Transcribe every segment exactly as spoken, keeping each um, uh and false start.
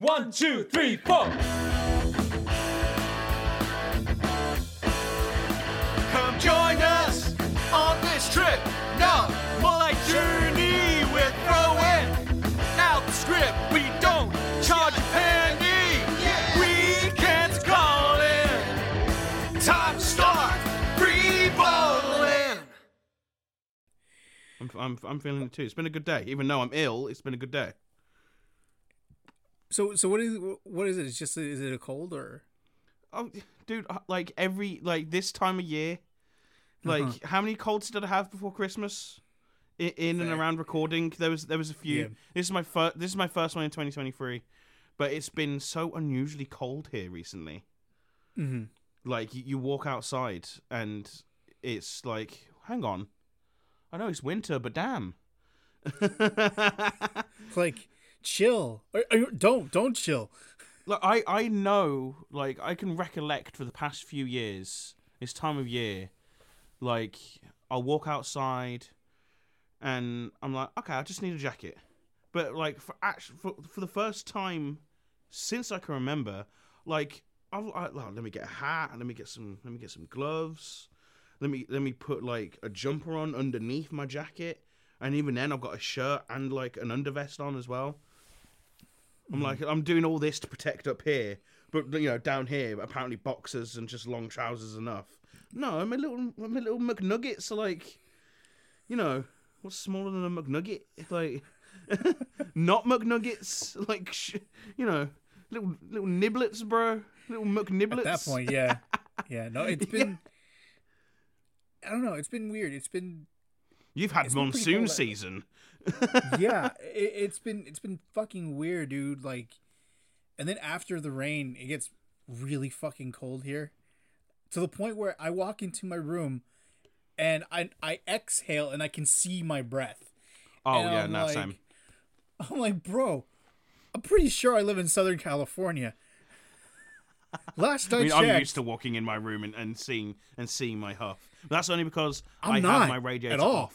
One, two, three, four. Come join us on this trip. No, more like journey. We're throwing out the script. We don't charge a penny. We can't call in. Top star, free bowling. I'm, I'm, I'm feeling it too. It's been a good day. Even though I'm ill, it's been a good day. So so what is what is it? It's just is it a cold or? Oh, dude! Like every like this time of year, like uh-huh. how many colds did I have before Christmas? In, in and around recording, there was there was a few. Yeah. This is my first. This is my first one in twenty twenty-three, but it's been so unusually cold here recently. Mm-hmm. Like you, you walk outside and it's like, hang on, I know it's winter, but damn. It's like. Chill. Or, or, don't don't chill. Look, I, I know, like I can recollect for the past few years, this time of year, like I'll walk outside, and I'm like, okay, I just need a jacket. But like for actually, for, for the first time since I can remember, like I'll, I, well, let me get a hat, and let me get some, let me get some gloves, let me let me put like a jumper on underneath my jacket, and even then I've got a shirt and like an undervest on as well. I'm like, I'm doing all this to protect up here, but you know, down here, apparently boxers and just long trousers enough. No, I'm a little, I'm a little McNugget. So like, you know, what's smaller than a McNugget? Like, not McNuggets. Like, sh- you know, little little niblets, bro. Little McNiblets. At that point, yeah, yeah. No, it's been. Yeah. I don't know. It's been weird. It's been. You've had it's monsoon season. Yeah, it, it's been it's been fucking weird, dude. Like, and then after the rain, it gets really fucking cold here, to the point where I walk into my room, and I I exhale and I can see my breath. Oh and yeah, I'm no like, same. I'm like, bro, I'm pretty sure I live in Southern California. Last I, I mean, checked, I'm used to walking in my room and, and seeing and seeing my huff. But that's only because I'm I have my radiator off.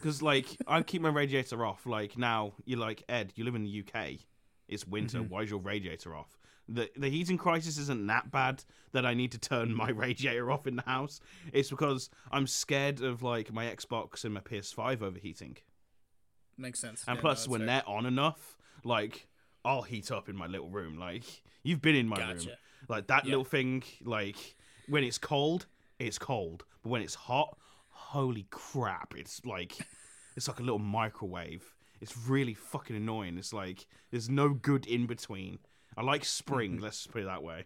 Because like I keep my radiator off. Like now you're like, Ed, you live in the U K. It's winter. Mm-hmm. Why is your radiator off? The the heating crisis isn't that bad that I need to turn my radiator off in the house. It's because I'm scared of like my Xbox and my P S five overheating. Makes sense. And yeah, plus no, when fair. They're on enough, like I'll heat up in my little room. Like you've been in my gotcha. Room. Like that yeah. little thing. Like when it's cold, it's cold. But when it's hot, holy crap! It's like it's like a little microwave. It's really fucking annoying. It's like there's no good in between. I like spring. Mm-hmm. Let's put it that way.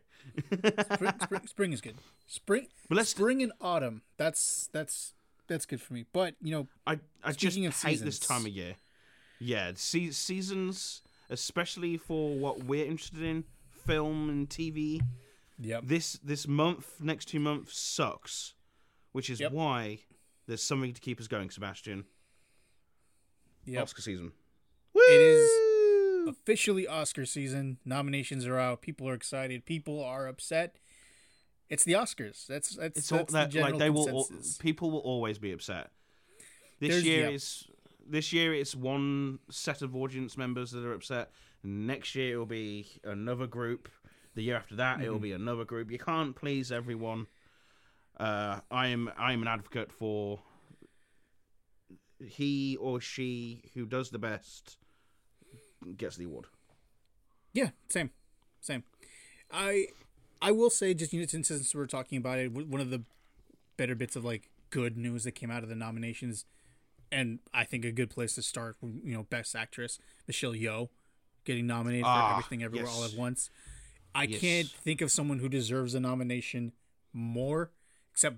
spring, spring, spring is good. Spring, but let's spring and autumn. That's that's that's good for me. But you know, I I just hate seasons. This time of year. Yeah, se- seasons, especially for what we're interested in, film and T V. Yep. This this month, next two months sucks, which is yep. why there's something to keep us going, Sebastian. Yep. Oscar season. Woo! It is officially Oscar season. Nominations are out. People are excited. People are upset. It's the Oscars. That's that's, it's that's all, that, the general like they consensus. Will, people will always be upset. This There's, year yeah. is this year it's one set of audience members that are upset. Next year it'll be another group. The year after that, mm-hmm. it'll be another group. You can't please everyone. Uh, I am I am an advocate for he or she who does the best gets the award. Yeah, same, same. I I will say, just you know, since we're talking about it, one of the better bits of like good news that came out of the nominations, and I think a good place to start, you know, Best Actress, Michelle Yeoh, getting nominated ah, for Everything Everywhere yes. All at Once. I yes. can't think of someone who deserves a nomination more, except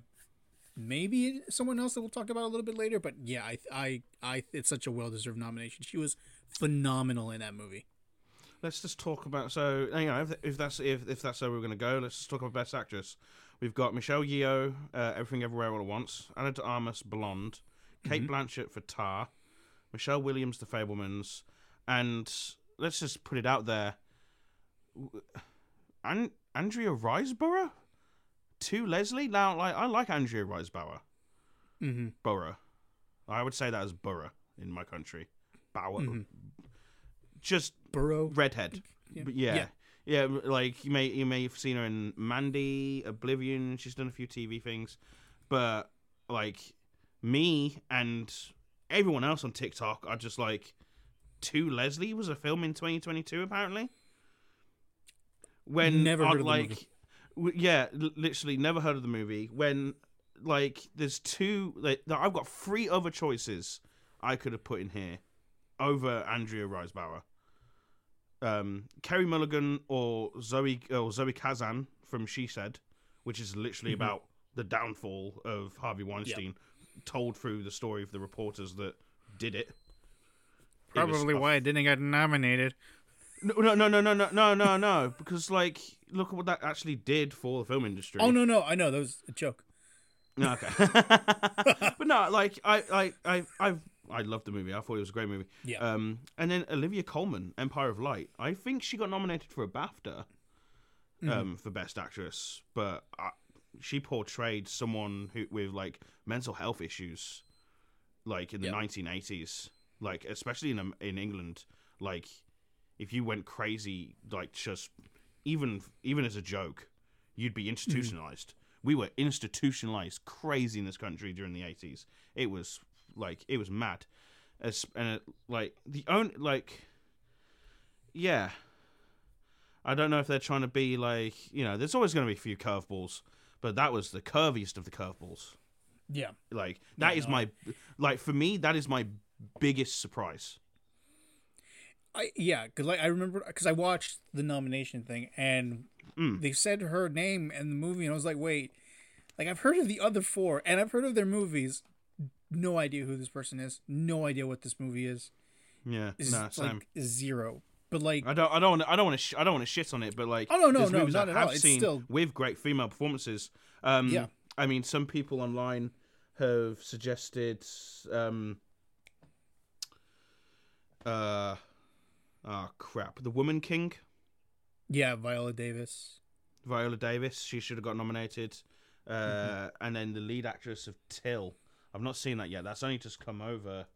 maybe someone else that we'll talk about a little bit later. But yeah, I, I, I it's such a well-deserved nomination. She was phenomenal in that movie. Let's just talk about so you know if, if that's if, if that's where we're gonna go. Let's just talk about Best Actress. We've got Michelle Yeoh, uh, Everything Everywhere All at Once. Ana de Armas, Blonde. Kate mm-hmm. Blanchett for Tar. Michelle Williams, The Fabelmans. And let's just put it out there. And Andrea Riseborough to Leslie. Now, like I like Andrea Riseborough. Mm-hmm. Borough. I would say that as Borough in my country. Bower. Mm-hmm. Just Burrow. Redhead. Yeah. But yeah. yeah. Yeah, like you may you may have seen her in Mandy, Oblivion. She's done a few T V things. But like me and everyone else on TikTok are just like, To Leslie was a film in twenty twenty-two apparently. When never heard of like, the movie. Yeah, literally never heard of the movie. When like there's two, like, I've got three other choices I could have put in here over Andrea Riseborough. Um, Kerry Mulligan or Zoe or Zoe Kazan from She Said, which is literally mm-hmm. about the downfall of Harvey Weinstein, yep. told through the story of the reporters that did it. Probably it why it didn't get nominated. No, no, no, no, no, no, no, no, no. Because, like, look at what that actually did for the film industry. Oh, no, no. I know. That was a joke. No, okay. But no, like, I I, I, I've, I loved the movie. I thought it was a great movie. Yeah. Um, and then Olivia Colman, Empire of Light. I think she got nominated for a BAFTA um, mm. for Best Actress. But I, she portrayed someone who with, like, mental health issues, like, in the yep. nineteen eighties. Like, especially in in England, like... If you went crazy, like just even even as a joke, you'd be institutionalized. Mm-hmm. We were institutionalized crazy in this country during the eighties. It was like it was mad, as and it, like the only like yeah. I don't know if they're trying to be like you know. There's always going to be a few curveballs, but that was the curviest of the curveballs. Yeah, like that yeah, is no. my like for me that is my biggest surprise. I, yeah, because like, I remember because I watched the nomination thing and mm. they said her name in the movie and I was like, wait, like I've heard of the other four and I've heard of their movies. No idea who this person is. No idea what this movie is. Yeah, it's no, same. Like zero. But like, I don't, I don't, I don't want to, sh- I don't want to shit on it. But like, oh no, no, no, not at all. It's still with great female performances. Um, yeah, I mean, some people online have suggested, um, uh. Ah, oh, crap. The Woman King? Yeah, Viola Davis. Viola Davis. She should have got nominated. Uh, mm-hmm. And then the lead actress of Till. I've not seen that yet. That's only just come over.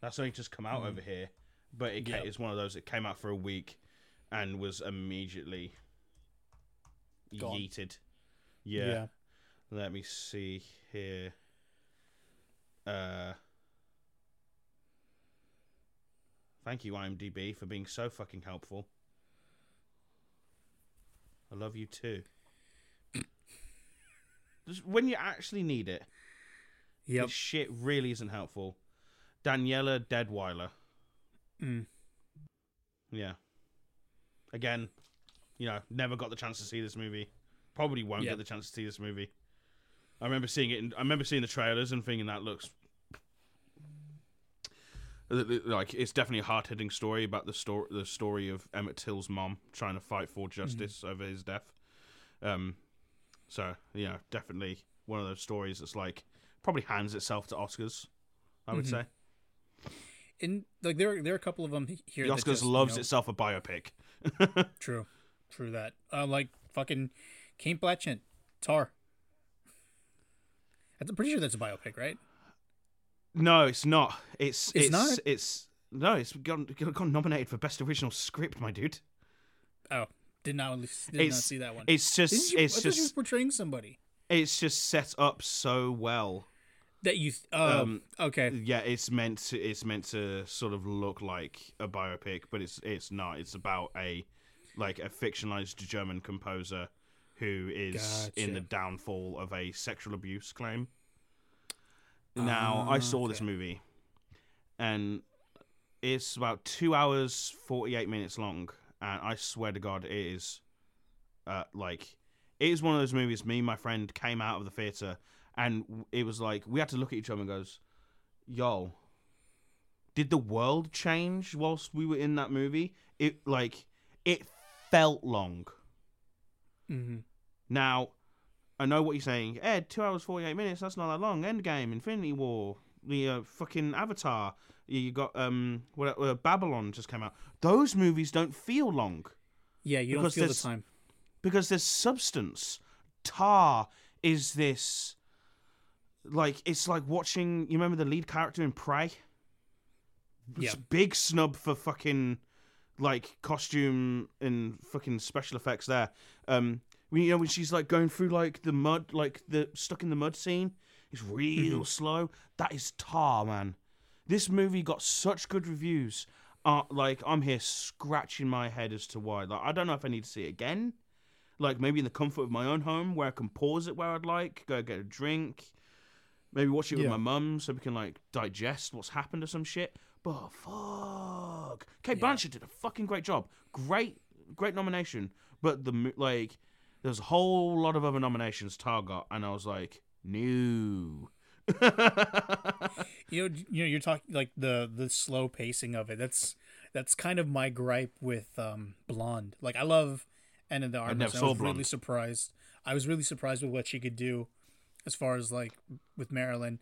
That's only just come out mm. over here. But it yep. it's one of those that came out for a week and was immediately gone. Yeeted. Yeah. yeah. Let me see here. Uh... Thank you, IMDb, for being so fucking helpful. I love you too. Just when you actually need it, yep. this shit really isn't helpful. Daniela Deadwyler. Mm. Yeah. Again, you know, never got the chance to see this movie. Probably won't yep. get the chance to see this movie. I remember seeing it. In, I remember seeing the trailers and thinking that looks. Like it's definitely a hard-hitting story about the story, the story of Emmett Till's mom trying to fight for justice mm-hmm. over his death. Um, so yeah, definitely one of those stories that's like probably hands itself to Oscars. I would mm-hmm. say in like there there are a couple of them here. The Oscars just, loves you know, itself a biopic. true, true that. Uh, like fucking Kate Blanchett, Tar. I'm pretty sure that's a biopic, right? No, it's not. It's it's it's, not? it's no, it's gone, gone nominated for best original script, my dude. Oh, did not did not see that one. It's just Didn't you, it's I just she was portraying somebody. It's just set up so well that you th- oh, um okay yeah it's meant to it's meant to sort of look like a biopic, but it's it's not. It's about a like a fictionalized German composer who is gotcha. in the downfall of a sexual abuse claim. Now, uh, I saw okay. this movie, and it's about two hours, forty-eight minutes long, and I swear to God, it is, uh, like, it is one of those movies, me and my friend came out of the theater, and it was like, we had to look at each other and goes, yo, did the world change whilst we were in that movie? It, like, it felt long. Mm-hmm. Now, I know what you're saying. Ed, two hours, forty-eight minutes, that's not that long. Endgame, Infinity War, the uh, fucking Avatar, you got um, what, uh, Babylon just came out. Those movies don't feel long. Yeah, you don't feel the time. Because there's substance. Tar is this, like, it's like watching, you remember the lead character in Prey? Yeah. Big snub for fucking... like costume and fucking special effects there. Um, when, you know when she's like going through like the mud, like the stuck in the mud scene, it's real mm-hmm. slow. That is Tar, man. This movie got such good reviews. Uh, like I'm here scratching my head as to why. Like I don't know if I need to see it again. Like maybe in the comfort of my own home where I can pause it where I'd like, go get a drink, maybe watch it yeah. with my mum so we can like digest what's happened or some shit. But fuck, Kate yeah. Blanchett did a fucking great job. Great, great nomination. But the like, there's a whole lot of other nominations Tar got, and I was like, no. you know, you know, you're talking like the the slow pacing of it. That's that's kind of my gripe with um, Blonde. Like, I love Ana de Armas. I never saw I was Blonde. Really surprised. I was really surprised with what she could do, as far as like with Marilyn.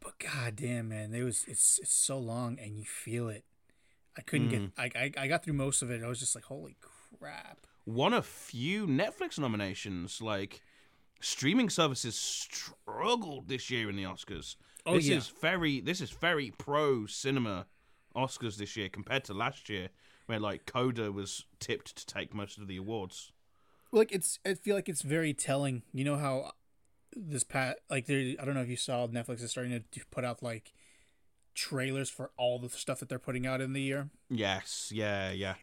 But goddamn, man, it was it's it's so long, and you feel it. I couldn't mm. get. I, I I got through most of it. I was just like, holy crap! One of few Netflix nominations. Like, streaming services struggled this year in the Oscars. Oh this yeah. is very this is very pro cinema Oscars this year compared to last year, where like Coda was tipped to take most of the awards. Like it's, I feel like it's very telling. You know how. This pat like there, I don't know if you saw Netflix is starting to put out like trailers for all the stuff that they're putting out in the year. Yes, yeah, yeah.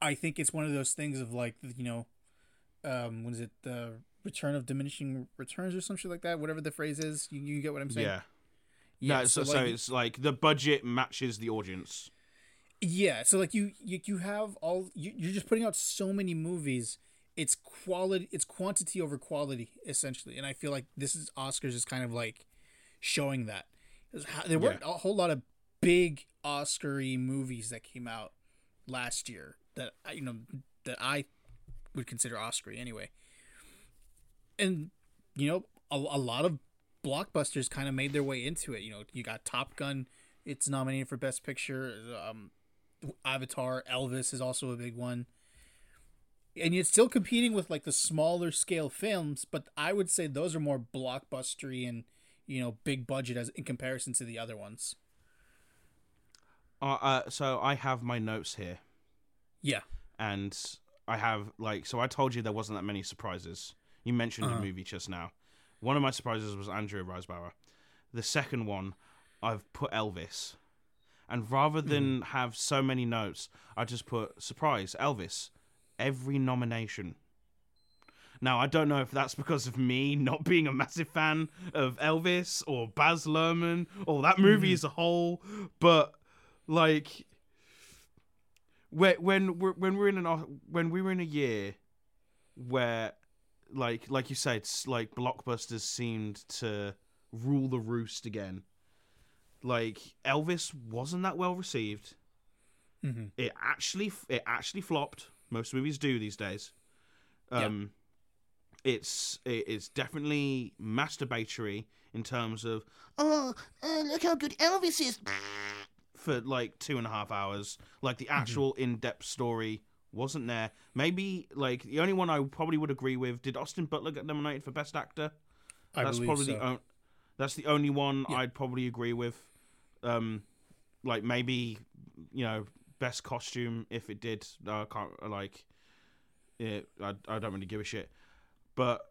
I think it's one of those things of like you know, um, what is it? The return of diminishing returns or some shit like that. Whatever the phrase is, you, you get what I'm saying? Yeah. Yeah. No, so, so, like, so it's like the budget matches the audience. Yeah. So like you you, you have all you, you're just putting out so many movies. It's quality, it's quantity over quality, essentially, and I feel like this is Oscars is kind of like showing that. There weren't yeah. a whole lot of big Oscar-y movies that came out last year that you know that I would consider Oscar-y anyway. And you know, a, a lot of blockbusters kind of made their way into it. You know, you got Top Gun; it's nominated for Best Picture. Um, Avatar, Elvis is also a big one. And it's still competing with like the smaller scale films, but I would say those are more blockbustery and you know big budget as in comparison to the other ones. Uh, uh so I have my notes here. Yeah. And I have like so I told you there wasn't that many surprises. You mentioned uh-huh. a movie just now. One of my surprises was Andrea Riseborough. The second one, I've put Elvis. And rather than mm. have so many notes, I just put surprise Elvis. Every nomination. Now, I don't know if that's because of me not being a massive fan of Elvis or Baz Luhrmann or that movie mm. as a whole, but like when when we're, when we're in an when we were in a year where like like you said like blockbusters seemed to rule the roost again, like Elvis wasn't that well received. Mm-hmm. It actually it actually flopped. Most movies do these days. Um, yep. It's it's definitely masturbatory in terms of, oh, uh, look how good Elvis is. for like two and a half hours. Like the actual mm-hmm. in-depth story wasn't there. Maybe like the only one I probably would agree with. Did Austin Butler get nominated for Best Actor? I that's believe probably so. The on- that's the only one yeah. I'd probably agree with. Um, like maybe you know Best Costume if it did. I can't like. It, I I don't really give a shit, but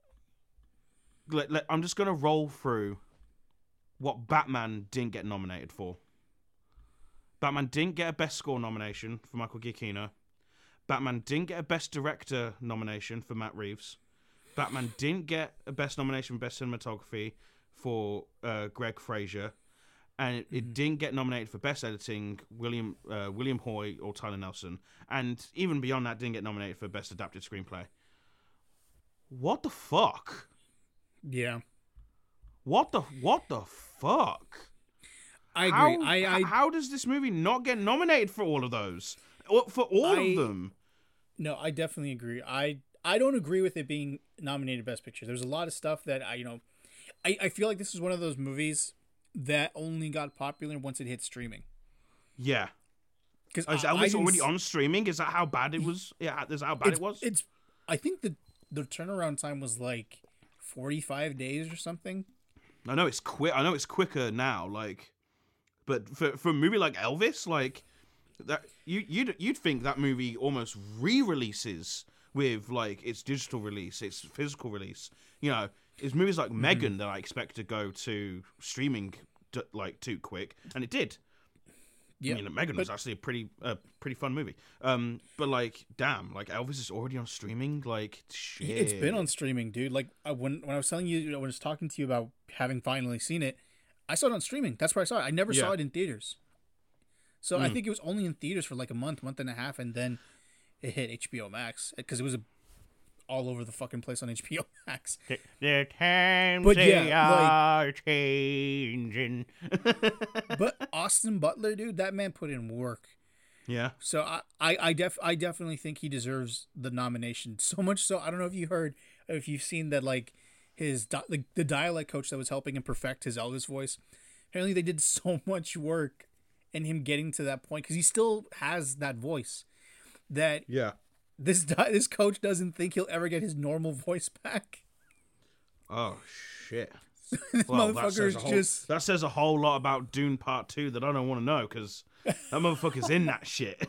let, let, I'm just gonna roll through what Batman didn't get nominated for. Batman didn't get a Best Score nomination for Michael Giacchino. Batman didn't get a Best Director nomination for Matt Reeves. Batman didn't get a Best nomination for Best Cinematography for uh, Greg Fraser, and it, mm-hmm. it didn't get nominated for Best Editing, William uh, William Hoy or Tyler Nelson, and even beyond that, didn't get nominated for Best Adapted Screenplay. What the fuck? Yeah. What the what the fuck? I agree. How, I, I, how does this movie not get nominated for all of those? For all I, of them? No, I definitely agree. I I don't agree with it being nominated Best Picture. There's a lot of stuff that I you know, I, I feel like this is one of those movies that only got popular once it hit streaming. Yeah. Because is Elvis already on streaming? Is that how bad it was? Yeah, is that how bad it was? It's. I think the the turnaround time was like forty-five days or something. I know it's quick. I know it's quicker now. Like, but for for a movie like Elvis, like that, you you'd you'd think that movie almost re-releases with like its digital release, its physical release. You know, it's movies like mm-hmm. Megan that I expect to go to streaming like too quick, and it did. Yeah, I mean, Megan but- was actually a pretty uh, pretty fun movie. Um, but like, damn, like Elvis is already on streaming. Like, shit, it's been on streaming, dude. Like, I, when when I was telling you, when I was talking to you about having finally seen it, I saw it on streaming. That's where I saw it. I never yeah. saw it in theaters. So mm. I think it was only in theaters for like a month, month and a half, and then it hit H B O Max because it was a, all over the fucking place on H B O Max. The, the times but, they yeah, are like, changing. But Austin Butler, dude, that man put in work. Yeah. So I, I, I, def, I definitely think he deserves the nomination. So much so, I don't know if you heard, if you've seen that, like, his di- the, the dialect coach that was helping him perfect his Elvis voice. Apparently, they did so much work in him getting to that point because he still has that voice. That yeah, this di- this coach doesn't think he'll ever get his normal voice back. Oh shit! This well, motherfucker is just that says a whole lot about Dune Part Two that I don't want to know because that motherfucker's in that shit.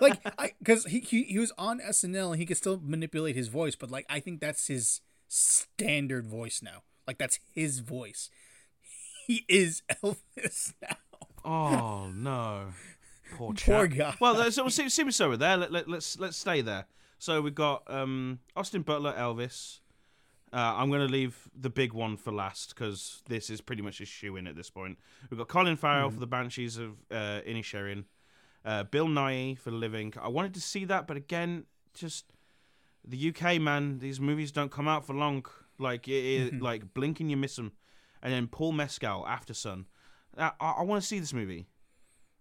Like, because he, he he was on S N L and he could still manipulate his voice, but like I think that's his standard voice now. Like that's his voice. He is Elvis now. Oh no, poor chap. Poor guy. Well, let's see what's over there. Let, let, let's let's stay there. So we've got um, Austin Butler, Elvis. Uh, I'm going to leave the big one for last because this is pretty much a shoe-in at this point. We've got Colin Farrell mm. for The Banshees of uh, Inisherin, uh, Bill Nye for Living. I wanted to see that, but again, just. The U K, man, these movies don't come out for long. Like, it, it, mm-hmm. like blink and you miss them. And then Paul Mescal, Aftersun. I, I, I want to see this movie.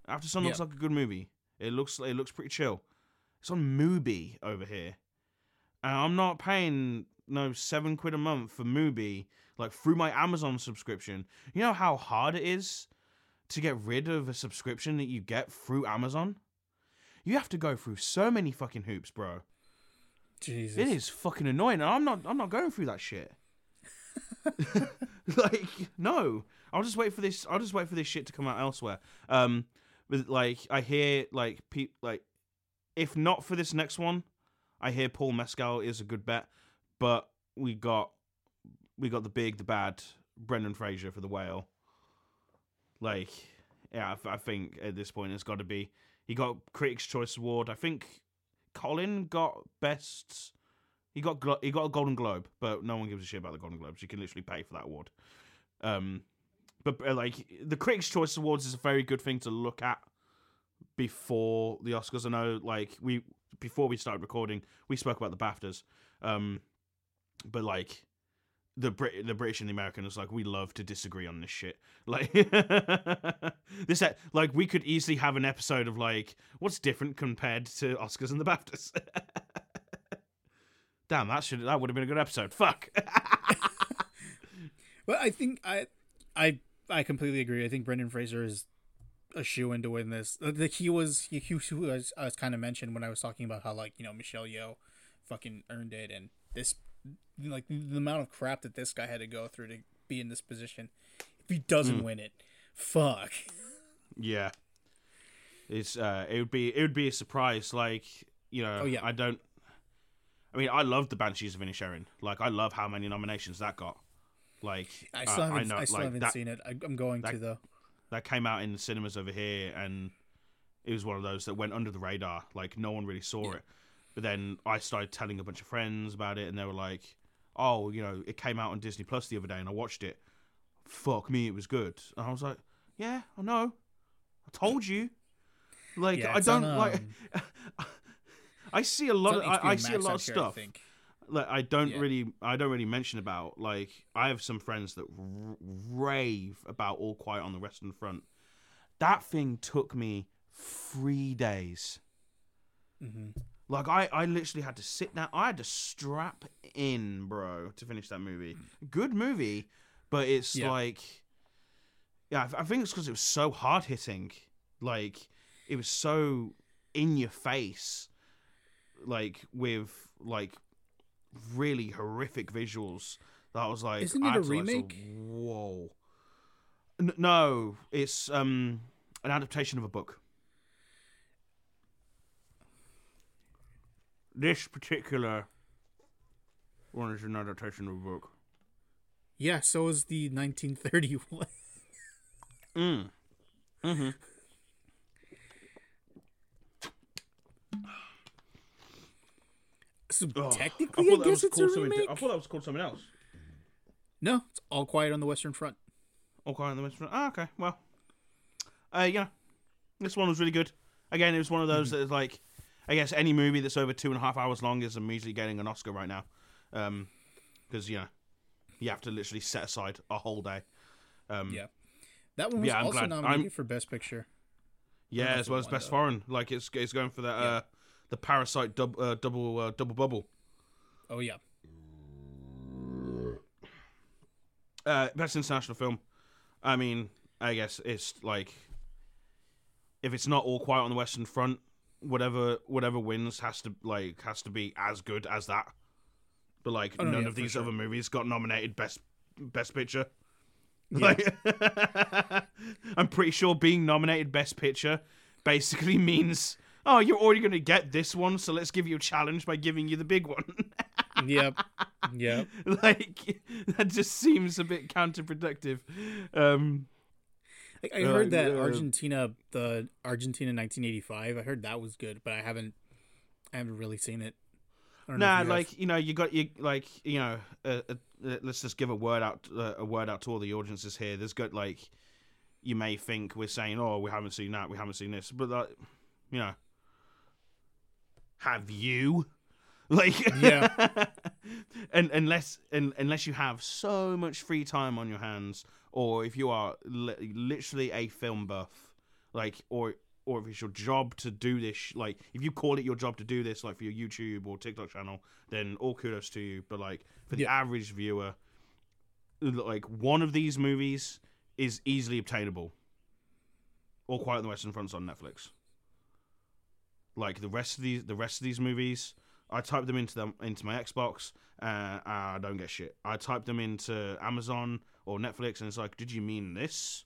Aftersun looks yep. like a good movie. It looks it looks pretty chill. It's on Mubi over here, and I'm not paying no seven quid a month for Mubi like through my Amazon subscription. You know how hard it is to get rid of a subscription that you get through Amazon. You have to go through so many fucking hoops, bro. Jesus. It is fucking annoying. I'm not I'm not going through that shit. Like, no. I'll just wait for this I'll just wait for this shit to come out elsewhere. Um but like I hear like pe- like if not for this next one, I hear Paul Mescal is a good bet, but we got we got the big, the bad Brendan Fraser for The Whale. Like, yeah, I, I think at this point it's got to be he got Critics' Choice Award. I think Colin got best. He got glo- he got a Golden Globe, but no one gives a shit about the Golden Globes. You can literally pay for that award. Um, but uh, like the Critics' Choice Awards is a very good thing to look at before the Oscars. I know, like we before we started recording, we spoke about the BAFTAs. Um, but like the Brit, the British and the American is like we love to disagree on this shit. Like this, like we could easily have an episode of like what's different compared to Oscars and the BAFTAs. Damn, that should that would have been a good episode. Fuck. Well, I think I, I, I completely agree. I think Brendan Fraser is a shoo-in to win this. Like he was, he, he was, I was kind of mentioned when I was talking about how, like, you know, Michelle Yeoh fucking earned it, and this, like, the amount of crap that this guy had to go through to be in this position. If he doesn't mm. win it, fuck. Yeah, it's uh, it would be it would be a surprise. Like, you know, oh, yeah. I don't. I mean, I love the Banshees of Inisherin. Like, I love how many nominations that got. Like, I still uh, haven't, I know, I still like, haven't that, seen it. I, I'm going that, to though. That came out in the cinemas over here, and it was one of those that went under the radar. Like, no one really saw yeah. it. But then I started telling a bunch of friends about it, and they were like, "Oh, you know, it came out on Disney Plus the other day, and I watched it. Fuck me, it was good." And I was like, "Yeah, I know. I told you." Like, yeah, I don't on, like. I see a lot. Of, I, I see a lot of stuff. Like, I don't yeah. really, I don't really mention about. Like, I have some friends that r- rave about All Quiet on the Western Front. That thing took me three days. Mm-hmm. Like, I, I literally had to sit down. I had to strap in, bro, to finish that movie. Good movie, but it's yeah. like, yeah, I think it's because it was so hard hitting. Like, it was so in your face. Like, with like really horrific visuals that I was like, isn't it a remake? Like, whoa. N- no, it's um an adaptation of a book. This particular one is an adaptation of a book. Yeah, so is the nineteen thirty-one. mm. Mm-hmm. So oh, technically, I, I guess it's a remake. I thought that was called something else. No, it's All Quiet on the Western Front. All Quiet on the Western Front. Ah, oh, okay. Well, uh, yeah, this one was really good. Again, it was one of those mm-hmm. that is like, I guess any movie that's over two and a half hours long is immediately getting an Oscar right now, because um, you know, you have to literally set aside a whole day. Um, yeah, that one was yeah, also nominated I'm... for Best Picture. Yeah, as well as Best though. Foreign. Like, it's it's going for that. Yeah. Uh, The Parasite dub, uh, double uh, double bubble. Oh, yeah. Uh, best international film. I mean, I guess it's like, if it's not All Quiet on the Western Front, whatever whatever wins has to like has to be as good as that. But like oh, no, none yeah, of these sure. other movies got nominated best best picture. Yeah. Like, I'm pretty sure being nominated best picture basically means, oh, you're already going to get this one, so let's give you a challenge by giving you the big one. Yep. Yep. Like, that just seems a bit counterproductive. Um, like, I heard uh, that uh, Argentina, the Argentina nineteen eighty-five, I heard that was good, but I haven't, I haven't really seen it. I don't nah, know you like, have. you know, you got, you like, you know, uh, uh, let's just give a word out, uh, a word out to all the audiences here. There's got, like, you may think we're saying, oh, we haven't seen that, we haven't seen this, but, like, you know, have you like yeah and unless and, unless you have so much free time on your hands, or if you are li- literally a film buff, like, or or if it's your job to do this, sh- like if you call it your job to do this, like for your YouTube or TikTok channel, then all kudos to you. But like for the yeah. average viewer, like one of these movies is easily obtainable. All Quiet on the Western Front's on Netflix. Like the rest of these, the rest of these movies, I type them into them into my Xbox, and I don't get shit. I type them into Amazon or Netflix, and it's like, did you mean this?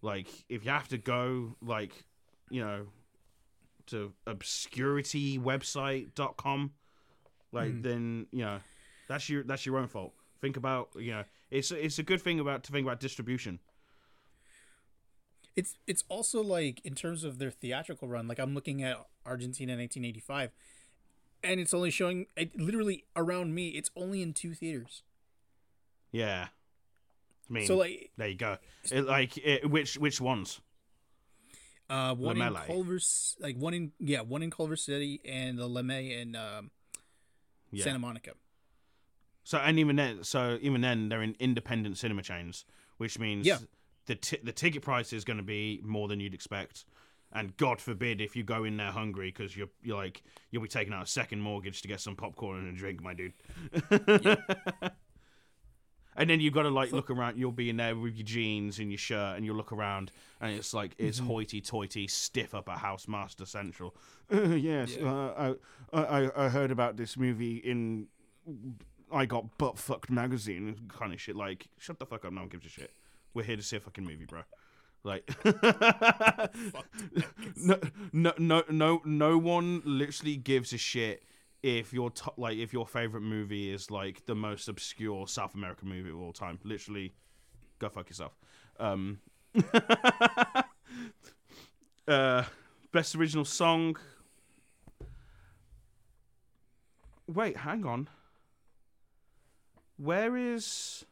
Like, if you have to go, like, you know, to obscurity website dot com, like mm. then you know, that's your that's your own fault. Think about, you know, it's it's a good thing about to think about distribution. It's it's also like in terms of their theatrical run, like I'm looking at Argentina nineteen eighty-five, and it's only showing it, literally around me. It's only in two theaters. Yeah, I mean, so like there you go. It, like it, which which ones? Uh, one Lamele. in Culver, like one in yeah, one in Culver City and the Lemay in um, yeah. Santa Monica. So and even then, so even then, they're in independent cinema chains, which means yeah. The t- the ticket price is going to be more than you'd expect, and God forbid if you go in there hungry, because you're you're like you'll be taking out a second mortgage to get some popcorn and a drink, my dude. Yeah. And then you've got to like look around. You'll be in there with your jeans and your shirt, and you'll look around, and it's like it's mm-hmm. hoity-toity, stiff upper house master central. Uh, yes, yeah. uh, I, I I heard about this movie in I Got Butt Fucked magazine, kind of shit. Like, shut the fuck up, no one gives a shit. We're here to see a fucking movie, bro. Like, no, no, no, no, no one literally gives a shit. If your t- like, if your favorite movie is like the most obscure South American movie of all time, literally, go fuck yourself. Um, uh, best original song. Wait, hang on. Where is?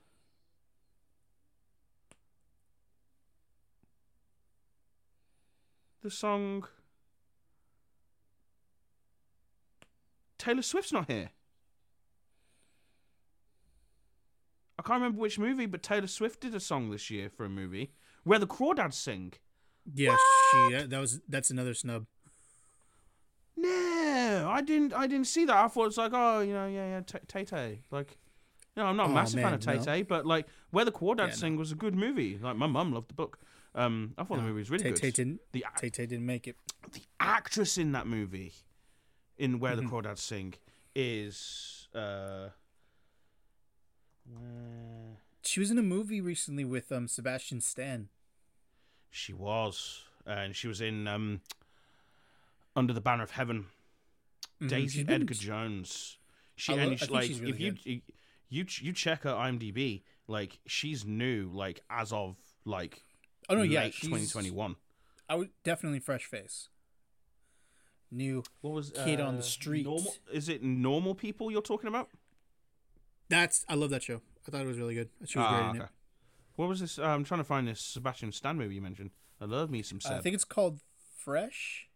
The song. Taylor Swift's not here. I can't remember which movie, but Taylor Swift did a song this year for a movie, Where the Crawdads Sing. Yeah, what? she that was that's another snub. No, I didn't. I didn't see that. I thought it's like, oh, you know, yeah, yeah, Tay Tay. Like, no, I'm not a oh, massive man, fan of Tay Tay, no. but like, Where the Crawdads yeah, Sing no. was a good movie. Like, my mum loved the book. Um, I thought no, the movie was really Tay-Tay good. Didn't, the Tay Tay didn't make it. The actress in that movie. In Where mm-hmm. the Crawdads Sing is uh, uh, she was in a movie recently with um Sebastian Stan. She was, uh, and she was in um Under the Banner of Heaven. Mm-hmm. Daisy been... Edgar Jones. She I, and she, I like really if you, you you you check her IMDb, like she's new, like as of like oh no, late yeah, twenty twenty-one. I would definitely fresh face. New what was, kid uh, on the street. Normal, is it Normal People you're talking about? That's I love that show. I thought it was really good. That show was ah, great okay. in it. What was this? Uh, I'm trying to find this Sebastian Stan movie you mentioned. I love me some Seb. Uh, I think it's called Fresh.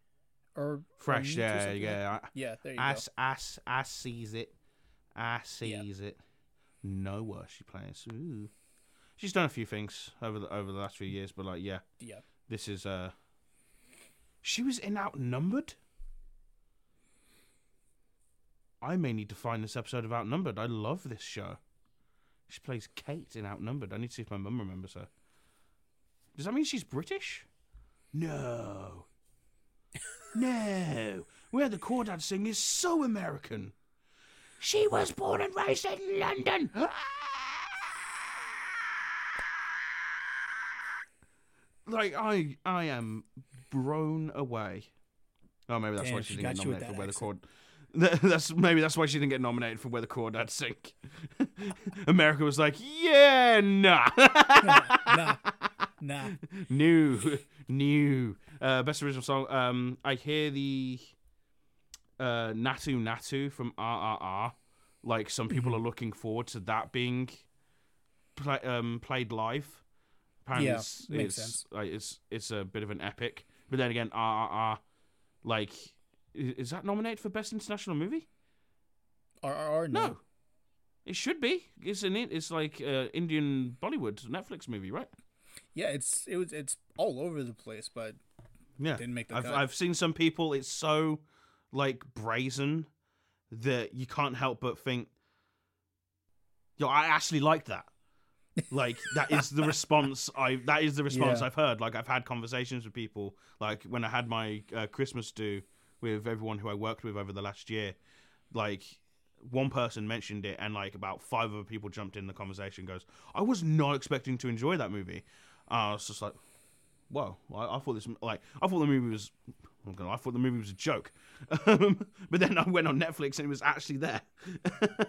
Or Fresh, or yeah, or yeah. Like. Yeah, there you I, go. I, I, I sees it. I sees yeah. it. No worse she plays. Ooh. She's done a few things over the over the last few years, but like yeah. Yeah. This is uh she was in Outnumbered? I may need to find this episode of Outnumbered. I love this show. She plays Kate in Outnumbered. I need to see if my mum remembers her. Does that mean she's British? No. No. Where the Crawdads Sing is so American. She was born and raised in London. Like, I I am blown away. Oh, maybe that's Damn, why she didn't get nominated for Where the Crawdads Sing. That's maybe that's why she didn't get nominated for Where the Crawdads Sing. America was like, yeah, nah, nah, nah, new, new. Uh, best original song. Um, I hear the uh, Natu Natu from R R R. Like some people mm-hmm. are looking forward to that being play, um, played live. Apparently, yeah, it's, makes it's, sense. Like, it's it's a bit of an epic. But then again, R R R, like. Is that nominated for Best International Movie? R R R? No. no. It should be. It's an it's like uh, Indian Bollywood Netflix movie, right? Yeah, it's it was it's all over the place, but yeah, didn't make the I've cut. I've seen some people. It's so like brazen that you can't help but think, yo, I actually like that. Like that is the response I that is the response yeah. I've heard. Like I've had conversations with people. Like when I had my uh, Christmas do. With everyone who I worked with over the last year, like one person mentioned it and like about five other people jumped in the conversation and goes, I was not expecting to enjoy that movie. Uh, I was just like, whoa, I, I thought this, like, I thought the movie was, oh God, I thought the movie was a joke. Um, but then I went on Netflix and it was actually there. I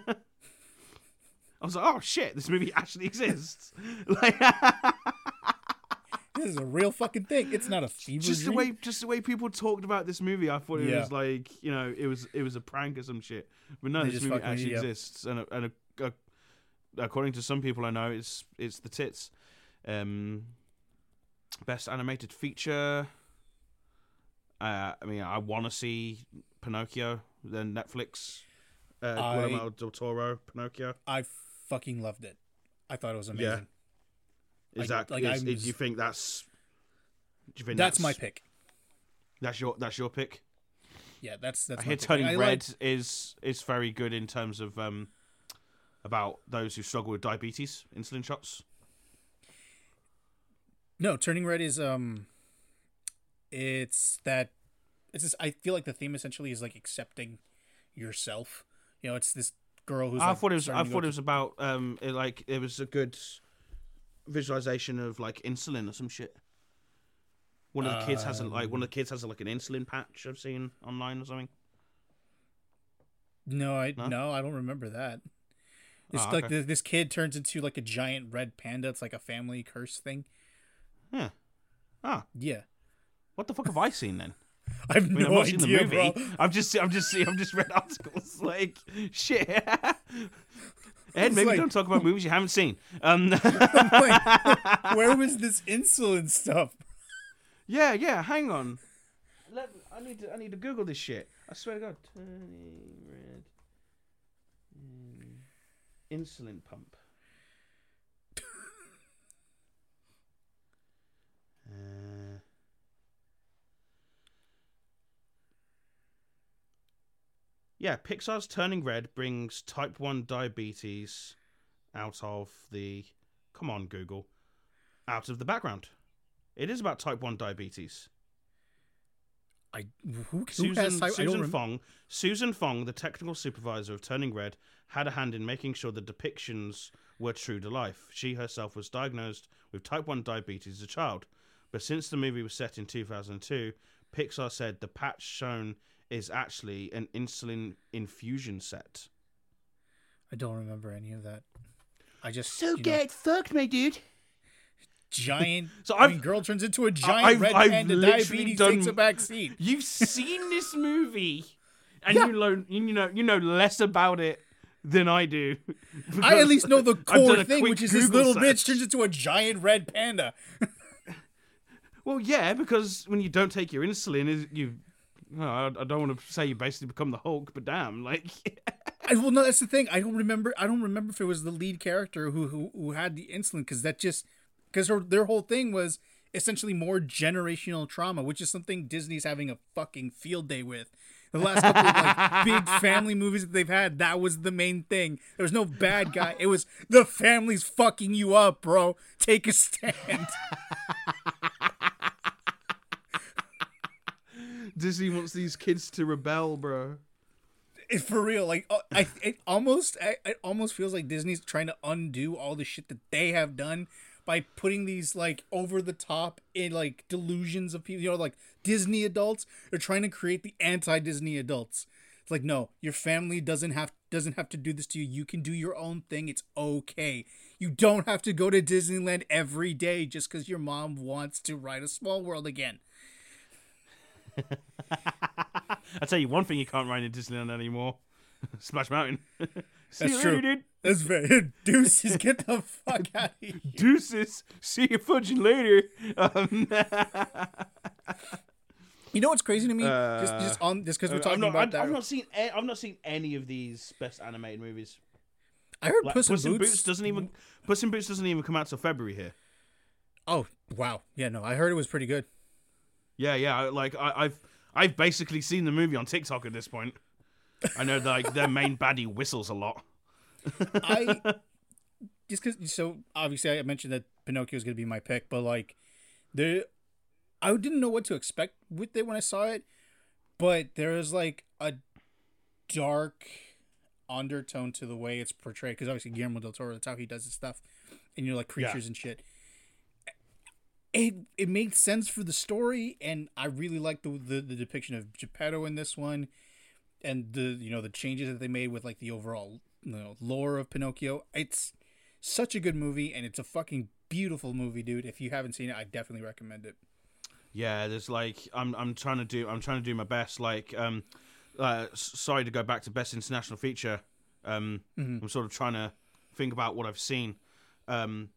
was like, oh shit, this movie actually exists. Like, this is a real fucking thing. It's not a fever just dream. The way just the way people talked about this movie, I thought it yeah. was like, you know, it was it was a prank or some shit. But no, they this movie actually me, exists, yeah. and and uh, according to some people I know, it's it's the tits. Um, best animated feature. Uh, I mean, I want to see Pinocchio. Then Netflix, uh, I, Guillermo del Toro, Pinocchio. I fucking loved it. I thought it was amazing. Yeah. Is like, that? Like is, is, do you think that's? Do you think that's, that's my pick? That's your that's your pick. Yeah, that's that's. I my hear pick. Turning Red like, is is very good in terms of um, about those who struggle with diabetes, insulin shots? No, Turning Red is um, it's that it's just, I feel like the theme essentially is like accepting yourself. You know, it's this girl who's. I like thought it was. I thought it was to... about um, it, like it was a good visualization of like insulin or some shit. One of the kids has a, like one of the kids has a, like an insulin patch I've seen online or something. No, I no, no I don't remember that. It's oh, like okay. the, this kid turns into like a giant red panda. It's like a family curse thing. Yeah. Ah. Yeah. What the fuck have I seen then? I've I mean, no I've idea, seen the movie. Bro. I've just, I'm just, I'm just read articles like shit. Ed, maybe like, don't talk about movies you haven't seen. Um, like, where was this insulin stuff? Yeah, yeah. Hang on. Let, I need to, I need to Google this shit. I swear to God. Turning Red. Mm. Insulin pump. Uh, yeah, Pixar's Turning Red brings type one diabetes out of the... Come on, Google. Out of the background. It is about type one diabetes. I who, Susan, who has type, Susan I don't Fong, Susan Fong, the technical supervisor of Turning Red, had a hand in making sure the depictions were true to life. She herself was diagnosed with type one diabetes as a child. But since the movie was set in two thousand two, Pixar said the patch shown is actually an insulin infusion set. I don't remember any of that. I just so get know, fucked, my dude. Giant. So I mean, girl turns into a giant I've, red I've man. The diabetes done, takes a back seat. You've seen this movie, and yeah. you know you know you know less about it than I do. I at least know the core thing, which is Google this little search. Bitch turns into a giant red panda. Well, yeah, because when you don't take your insulin, you, well, I don't want to say you basically become the Hulk, but damn, like. I, well, no, that's the thing. I don't remember. I don't remember if it was the lead character who who, who had the insulin, because that just because their whole thing was essentially more generational trauma, which is something Disney's having a fucking field day with. The last couple of like big family movies that they've had, that was the main thing. There was no bad guy. It was the family's fucking you up, bro. Take a stand. Disney wants these kids to rebel, bro. It, for real, like I, it almost, I, it almost feels like Disney's trying to undo all the shit that they have done by putting these like over the top in like delusions of people. You know, like Disney adults. They're trying to create the anti-Disney adults. It's like, no, your family doesn't have doesn't have to do this to you. You can do your own thing. It's okay. You don't have to go to Disneyland every day just because your mom wants to ride a Small World again. I'll tell you one thing you can't ride in Disneyland anymore. Splash Mountain. See That's you later, true. Dude. That's very deuces. Get the fuck out of here. Deuces. See you fudging later. Um... you know what's crazy to me? Uh, just, just on just because we're talking not, about I've, that. I've not seen. I've not seen any of these best animated movies. I heard like, Puss, Puss in Boots. Boots doesn't even. Puss in Boots doesn't even come out till February here. Oh wow! Yeah, no, I heard it was pretty good. Yeah, yeah. Like I, I've, I've basically seen the movie on TikTok at this point. I know, like their main baddie whistles a lot. I just because so obviously I mentioned that Pinocchio is going to be my pick, but like, there, I didn't know what to expect with it when I saw it, but there is like a dark undertone to the way it's portrayed because obviously Guillermo del Toro, that's how he does his stuff, and you're like creatures yeah. and shit. It it made sense for the story, and I really liked the, the the depiction of Geppetto in this one, and the you know the changes that they made with like the overall you know, lore of Pinocchio. It's such a good movie, and it's a fucking beautiful movie, dude. If you haven't seen it, I definitely recommend it. Yeah, there's like I'm I'm trying to do I'm trying to do my best. Like um, uh, sorry to go back to Best International Feature. Um, mm-hmm. I'm sort of trying to think about what I've seen. Um.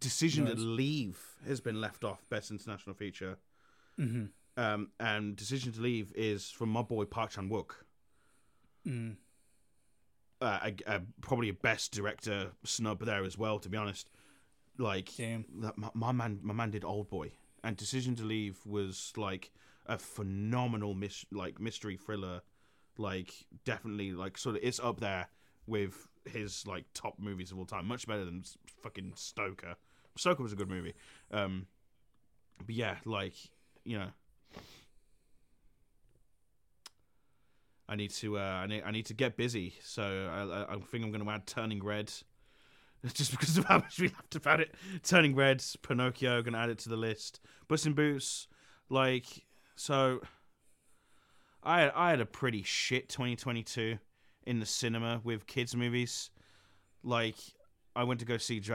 Decision nice. to Leave has been left off Best International Feature, mm-hmm. um, and Decision to Leave is from my boy Park Chan-wook, mm. uh, a, a, probably a Best Director snub there as well. To be honest, like that, my, my man, my man did Old Boy, and Decision to Leave was like a phenomenal mis- like mystery thriller, like definitely like sort of it's up there with his like top movies of all time. Much better than fucking Stoker. Stoker was a good movie. Um, but yeah, like, you know, I need to uh, I need I need to get busy. So I I think I'm going to add Turning Red, just because of how much we laughed about it. Turning Red, Pinocchio, going to add it to the list. Puss in Boots, like, so. I I had a pretty shit twenty twenty-two in the cinema with kids movies. Like, I went to go see. Dra-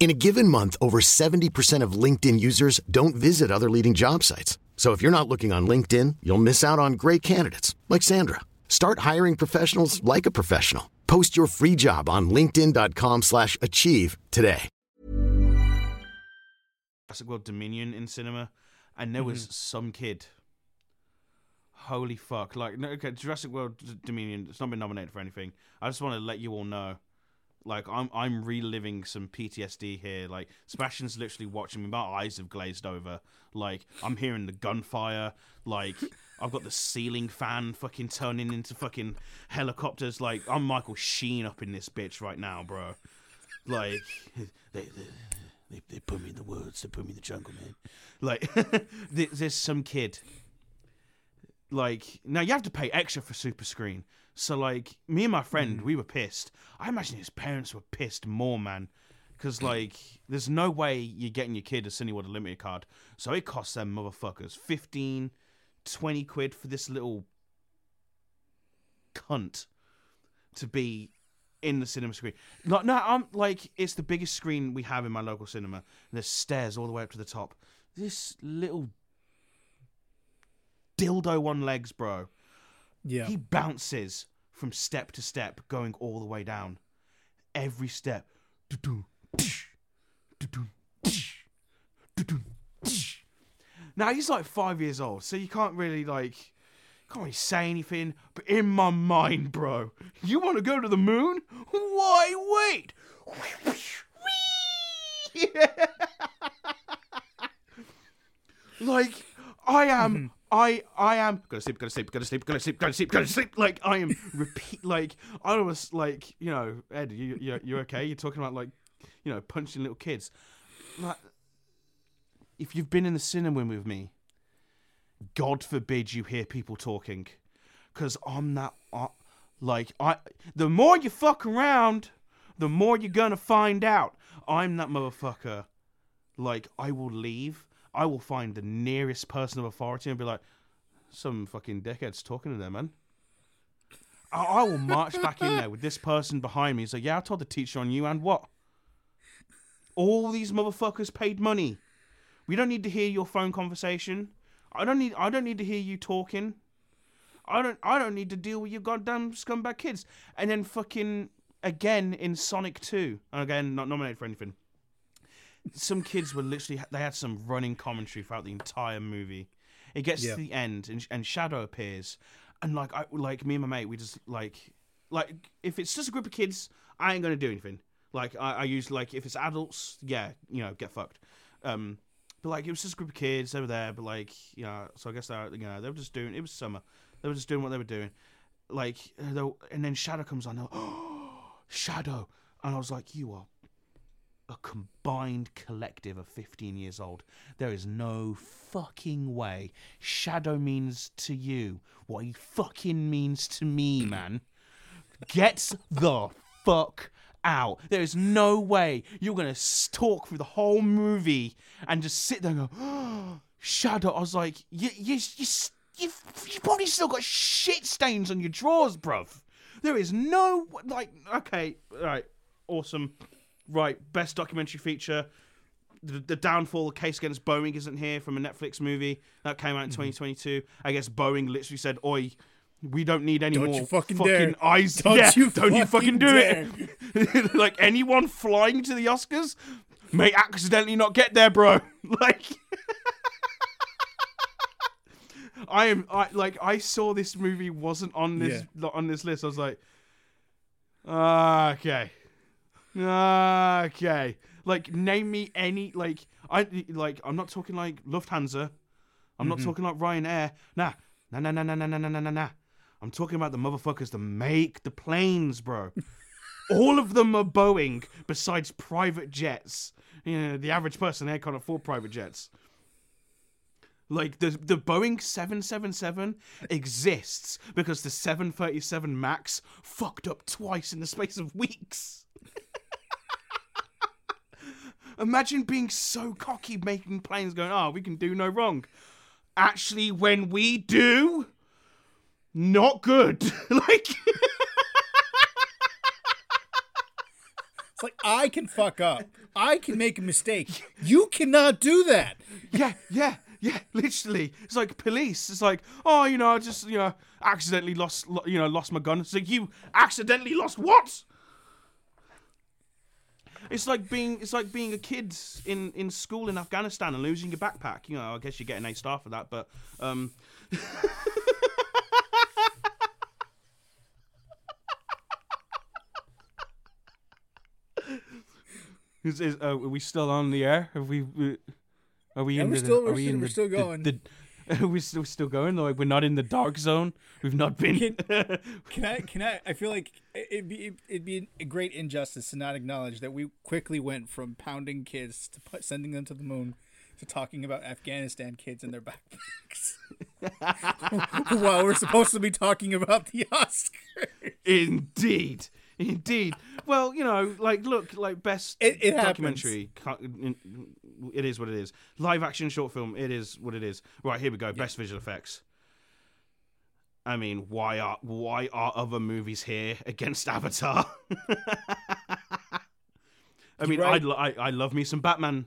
In a given month, over seventy percent of LinkedIn users don't visit other leading job sites. So if you're not looking on LinkedIn, you'll miss out on great candidates like Sandra. Start hiring professionals like a professional. Post your free job on linkedin.com slash achieve today. Jurassic World Dominion in cinema, and there mm-hmm. was some kid. Holy fuck. Like, no, okay, Jurassic World Dominion, it's not been nominated for anything. I just want to let you all know. Like, I'm I'm reliving some P T S D here. Like, Sebastian's literally watching me. My eyes have glazed over. Like, I'm hearing the gunfire. Like, I've got the ceiling fan fucking turning into fucking helicopters. Like, I'm Michael Sheen up in this bitch right now, bro. Like, they they, they, they put me in the woods. They put me in the jungle, man. Like, there's some kid. Like, now you have to pay extra for Super Screen. So, like, me and my friend, mm. we were pissed. I imagine his parents were pissed more, man. Because, like, there's no way you're getting your kid a Cineworld Unlimited card. So it costs them motherfuckers fifteen, twenty quid for this little cunt to be in the cinema screen. No, no, I'm, like, it's the biggest screen we have in my local cinema. And there's stairs all the way up to the top. This little dildo on legs, bro. Yeah. He bounces from step to step, going all the way down. Every step. Now, he's like five years old, so you can't really, like, can't really say anything. But in my mind, bro, you want to go to the moon? Why wait? Like, I am... Mm-hmm. I I am gotta sleep, gotta sleep, gotta sleep, gotta sleep, gotta sleep, gotta sleep. Like, I am repeat. Like, I was like, you know, Ed, you you you're okay. You're talking about, like, you know, punching little kids. Like, if you've been in the cinema with me, God forbid you hear people talking, because I'm that. Uh, like I, the more you fuck around, the more you're gonna find out. I'm that motherfucker. Like, I will leave. I will find the nearest person of authority and be like, some fucking dickhead's talking to them, man. I, I will march back in there with this person behind me. He's like, yeah, I told the teacher on you, and what? All these motherfuckers paid money. We don't need to hear your phone conversation. I don't need I don't need to hear you talking. I don't I don't need to deal with your goddamn scumbag kids. And then fucking again in Sonic two. Again, not nominated for anything. Some kids were literally, they had some running commentary throughout the entire movie. It gets yeah. to the end and, and Shadow appears. And like, I, like me and my mate, we just like, like if it's just a group of kids, I ain't going to do anything. Like I, I usually like, if it's adults, yeah, you know, get fucked. Um, but like, it was just a group of kids, they were there, but like, you know, so I guess they, you know, they were just doing, it was summer. They were just doing what they were doing. Like, they were, and then Shadow comes on, they're like, oh, Shadow. And I was like, you are a combined collective of fifteen years old. There is no fucking way Shadow means to you what he fucking means to me, man. Get the fuck out. There is no way you're going to talk through the whole movie and just sit there and go, oh, Shadow. I was like, you, you, you, you've, you've probably still got shit stains on your drawers, bruv. There is no, like, okay, all right, awesome. Right, best documentary feature. The, the downfall, the case against Boeing isn't here from a Netflix movie that came out in twenty twenty-two. I guess Boeing literally said, oi, we don't need any don't more you fucking, fucking eyes. Don't, yeah, you, don't fucking you fucking do dare. It. Like, anyone flying to the Oscars may accidentally not get there, bro. Like, I am, I, like, I saw this movie wasn't on this yeah. on this list. I was like, uh, okay, uh, okay. Like, name me any, like, I, like, I'm not talking like Lufthansa. I'm mm-hmm. not talking like Ryanair. Nah, nah, nah, nah, nah, nah, nah, nah, nah. I'm talking about the motherfuckers that make the planes, bro. All of them are Boeing, besides private jets. You know, the average person there can't afford private jets. Like, the the Boeing seven seventy-seven exists because the seven thirty-seven MAX fucked up twice in the space of weeks. Imagine being so cocky making planes going, oh, we can do no wrong. Actually, when we do, not good. Like... It's like, I can fuck up. I can make a mistake. You cannot do that. Yeah, yeah. Yeah, literally. It's like police. It's like, oh, you know, I just, you know, accidentally lost, you know, lost my gun. It's like, you accidentally lost what? It's like being, it's like being a kid in, in school in Afghanistan and losing your backpack. You know, I guess you get an A star for that, but, um, is, is, uh, are we still on the air? Have we? we... Are we yeah, in we're the, still, are we're, we still, in we're the, still going. The, the, we're still, still going. Like, we're not in the dark zone. We've not been. Can, can I? Can I? I feel like it'd be it'd be a great injustice to not acknowledge that we quickly went from pounding kids to sending them to the moon to talking about Afghanistan kids and their backpacks. While we're supposed to be talking about the Oscars. Indeed. Indeed. Well, you know, like, look, like, best it, it documentary. Happens. It is what it is. Live action short film. It is what it is. Right, here we go. Yeah. Best visual effects. I mean, why are why are other movies here against Avatar? I mean, right. I, I I love me some Batman.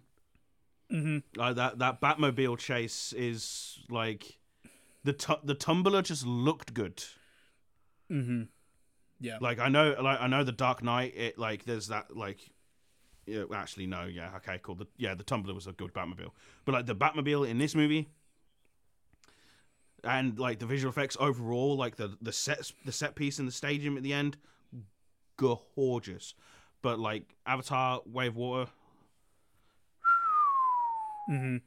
Mm-hmm. Like that that Batmobile chase is like the tu- the tumbler just looked good. Mm-hmm. Yeah. Like, I know, like I know, the Dark Knight. It like there's that like, yeah, actually no, yeah, okay, cool. The, yeah, the Tumbler was a good Batmobile, but like the Batmobile in this movie, and like the visual effects overall, like the the sets, the set piece in the stadium at the end, gorgeous. But like Avatar, Way of Water. Mm-hmm.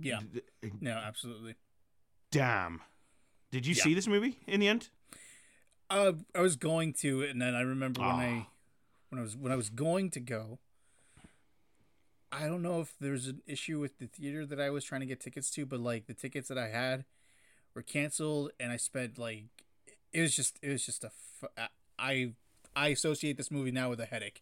Yeah. D- no, absolutely. Damn. Did you yeah. see this movie in the end? Uh, I was going to, and then I remember when oh. I, when I was when I was going to go. I don't know if there's an issue with the theater that I was trying to get tickets to, but like the tickets that I had were canceled, and I spent like it was just it was just a I I associate this movie now with a headache.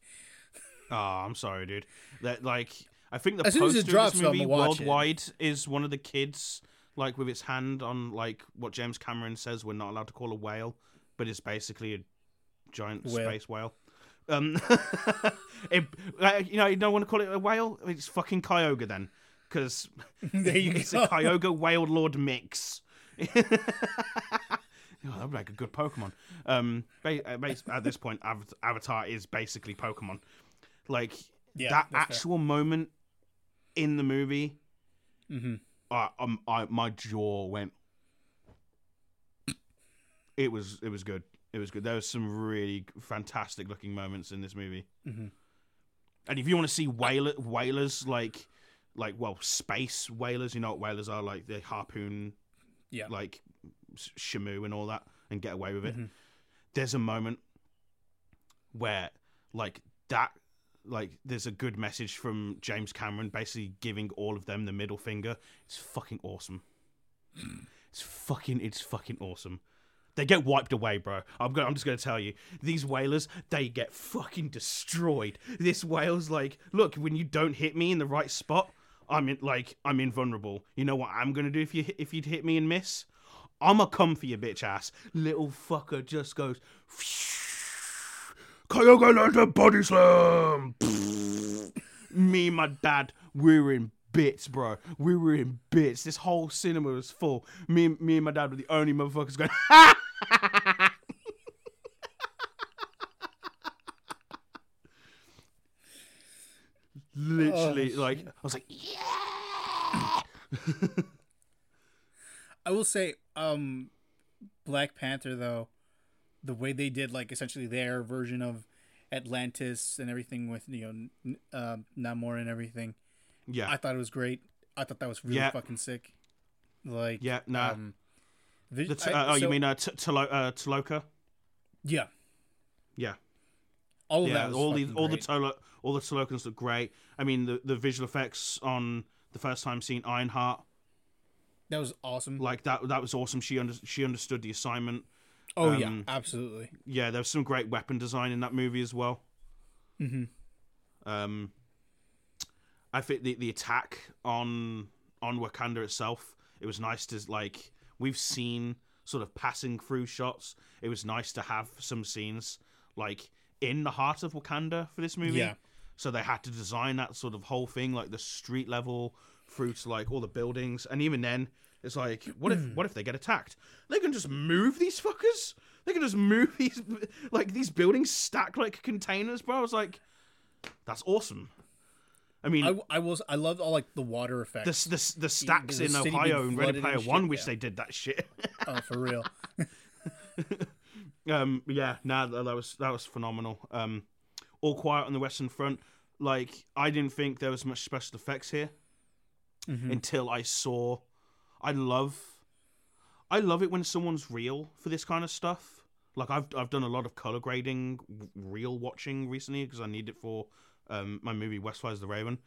Oh, I'm sorry, dude. That like I think the as poster soon as it drops, of this movie worldwide it. Is one of the kids like with his hand on like what James Cameron says we're not allowed to call a whale. But it's basically a giant whale. Space whale. Um, it, you know, you don't want to call it a whale? It's fucking Kyogre then. Because it's go. a Kyogre whale lord mix. Oh, that would make a good Pokemon. Um, at this point, Avatar is basically Pokemon. Like, yeah, that actual fair. moment in the movie, mm-hmm. I, um, I, my jaw went... It was it was good. It was good. There was some really fantastic looking moments in this movie. Mm-hmm. And if you want to see whaler, whalers, like, like well, space whalers, you know what whalers are, like they harpoon, yeah, like Shamu and all that, and get away with it. Mm-hmm. There's a moment where, like that, like there's a good message from James Cameron, basically giving all of them the middle finger. It's fucking awesome. It's fucking it's fucking awesome. They get wiped away, bro. I'm going. I'm just going to tell you, these whalers, they get fucking destroyed. This whale's like, look, when you don't hit me in the right spot, I'm in, like I'm invulnerable. You know what I'm gonna do if you if you'd hit me and miss? I'm a come for your bitch ass. Little fucker just goes. Kyogo London body slam. Me and my dad, we were in bits, bro. We were in bits. This whole cinema was full. Me, me and my dad were the only motherfuckers going. Literally, oh, like shit. I was like, yeah. I will say, um, Black Panther though, the way they did like essentially their version of Atlantis and everything with you know uh, Namor and everything. Yeah, I thought it was great. I thought that was really yeah. fucking sick. Like, yeah, no. Nah. Um, the, the t- I, uh, oh, so, you mean uh, t- t- uh, Toloka? Yeah, yeah. All of yeah, that was all the all great. the Tolo, all the Tolokans look great. I mean, the, the visual effects on the first time seeing Ironheart. That was awesome. Like that that was awesome. She under, she understood the assignment. Oh um, yeah, absolutely. Yeah, there was some great weapon design in that movie as well. Mm-hmm. Um, I think the, the attack on on Wakanda itself. It was nice to like we've seen sort of passing through shots. It was nice to have some scenes like. In the heart of Wakanda for this movie. Yeah. So they had to design that sort of whole thing, like the street level through to like all the buildings. And even then, it's like, what if what if they get attacked? They can just move these fuckers? They can just move these like these buildings stacked like containers, bro. I was like, that's awesome. I mean I, I was I loved all like the water effects. The the, the stacks the, the in Ohio and Ready Player One, shit, which yeah. they did that shit. Oh, for real. Um, yeah, nah, that was that was phenomenal. Um, All Quiet on the Western Front. Like, I didn't think there was much special effects here mm-hmm. until I saw. I love, I love it when someone's real for this kind of stuff. Like, I've I've done a lot of color grading, reel watching recently because I need it for um, my movie West Flies the Raven.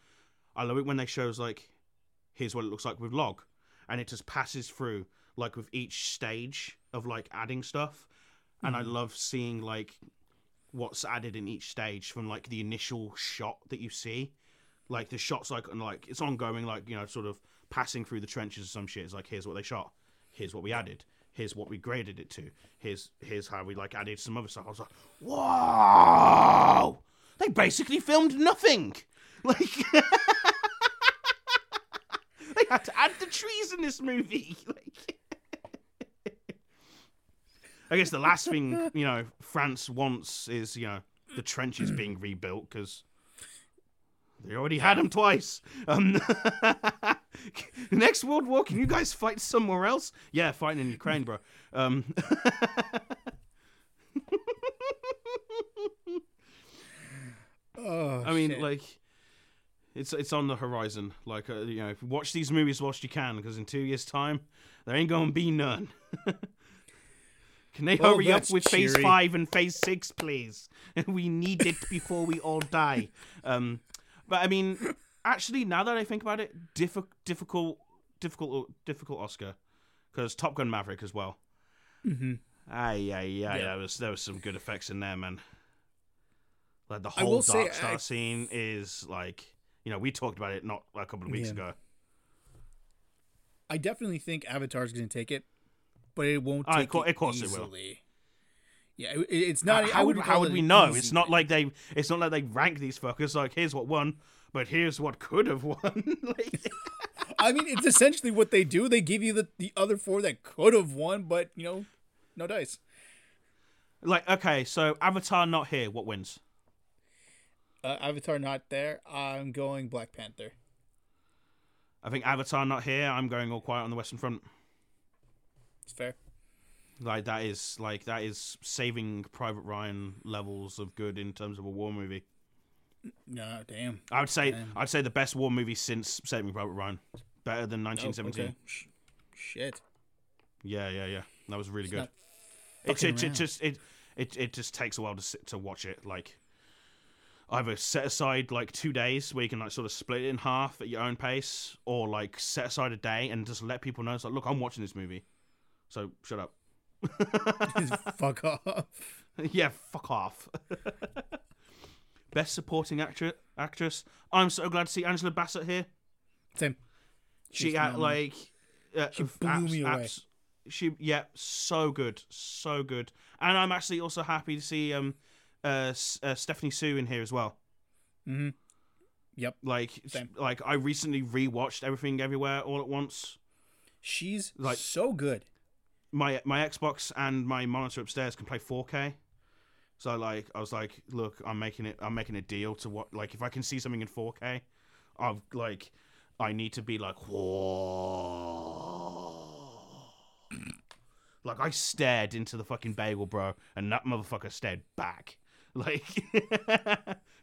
I love it when they shows like, here's what it looks like with log, and it just passes through like with each stage of like adding stuff. And I love seeing, like, what's added in each stage from, like, the initial shot that you see. Like, the shot's, like, and like it's ongoing, like, you know, sort of passing through the trenches or some shit. It's like, here's what they shot. Here's what we added. Here's what we graded it to. Here's here's how we, like, added some other stuff. I was like, whoa! They basically filmed nothing! Like, they had to add the trees in this movie! Like... I guess the last thing, you know, France wants is, you know, the trenches being rebuilt because they already had them twice. Um, next World War, can you guys fight somewhere else? Yeah, fighting in Ukraine, bro. Um, oh, I mean, shit. like, it's it's on the horizon. Like, uh, you know, watch these movies whilst you can because in two years' time, there ain't going to be none. Can they well, hurry up with cheery. phase five and phase six, please? We need it before we all die. Um, but I mean, actually, now that I think about it, diff- difficult, difficult, difficult Oscar, because Top Gun Maverick as well. Mm-hmm. Aye, aye, aye. Yeah, there was there was some good effects in there, man. Like the whole Dark Star I... scene is like, you know, we talked about it not a couple of weeks yeah. ago. I definitely think Avatar's going to take it. But it won't take oh, it, it easily. It will. Yeah, it, it's not. Uh, how would how would we know? Easy. It's not like they. It's not like they rank these fuckers. Like here's what won, but here's what could have won. Like, I mean, it's essentially what they do. They give you the, the other four that could have won, but you know, no dice. Like okay, so Avatar not here. What wins? Uh, Avatar not there. I'm going Black Panther. I think Avatar not here. I'm going All Quiet on the Western Front. It's fair. Like that is like that is Saving Private Ryan levels of good in terms of a war movie. No, damn. I would say damn. I'd say the best war movie since Saving Private Ryan, better than nineteen seventeen. Oh, okay. Sh- shit. Yeah, yeah, yeah. That was really it's good. It, it, it just it, it it just takes a while to sit, to watch it. Like either set aside like two days where you can like sort of split it in half at your own pace, or like set aside a day and just let people know. It's like, look, I'm watching this movie. So, shut up. Fuck off. Yeah, fuck off. Best supporting actri- actress. I'm so glad to see Angela Bassett here. Same. She, she had like uh, she blew abs, me away. Abs, she yeah, so good, so good. And I'm actually also happy to see um, uh, uh Stephanie Soo in here as well. Mm-hmm. Yep. Like Same. like I recently rewatched Everything Everywhere All at Once. She's like so good. My my Xbox and my monitor upstairs can play four K. So like I was like, look, I'm making it. I'm making a deal to what like if I can see something in four K, I've like I need to be like, whoa. Like I stared into the fucking bagel, bro, and that motherfucker stared back. Like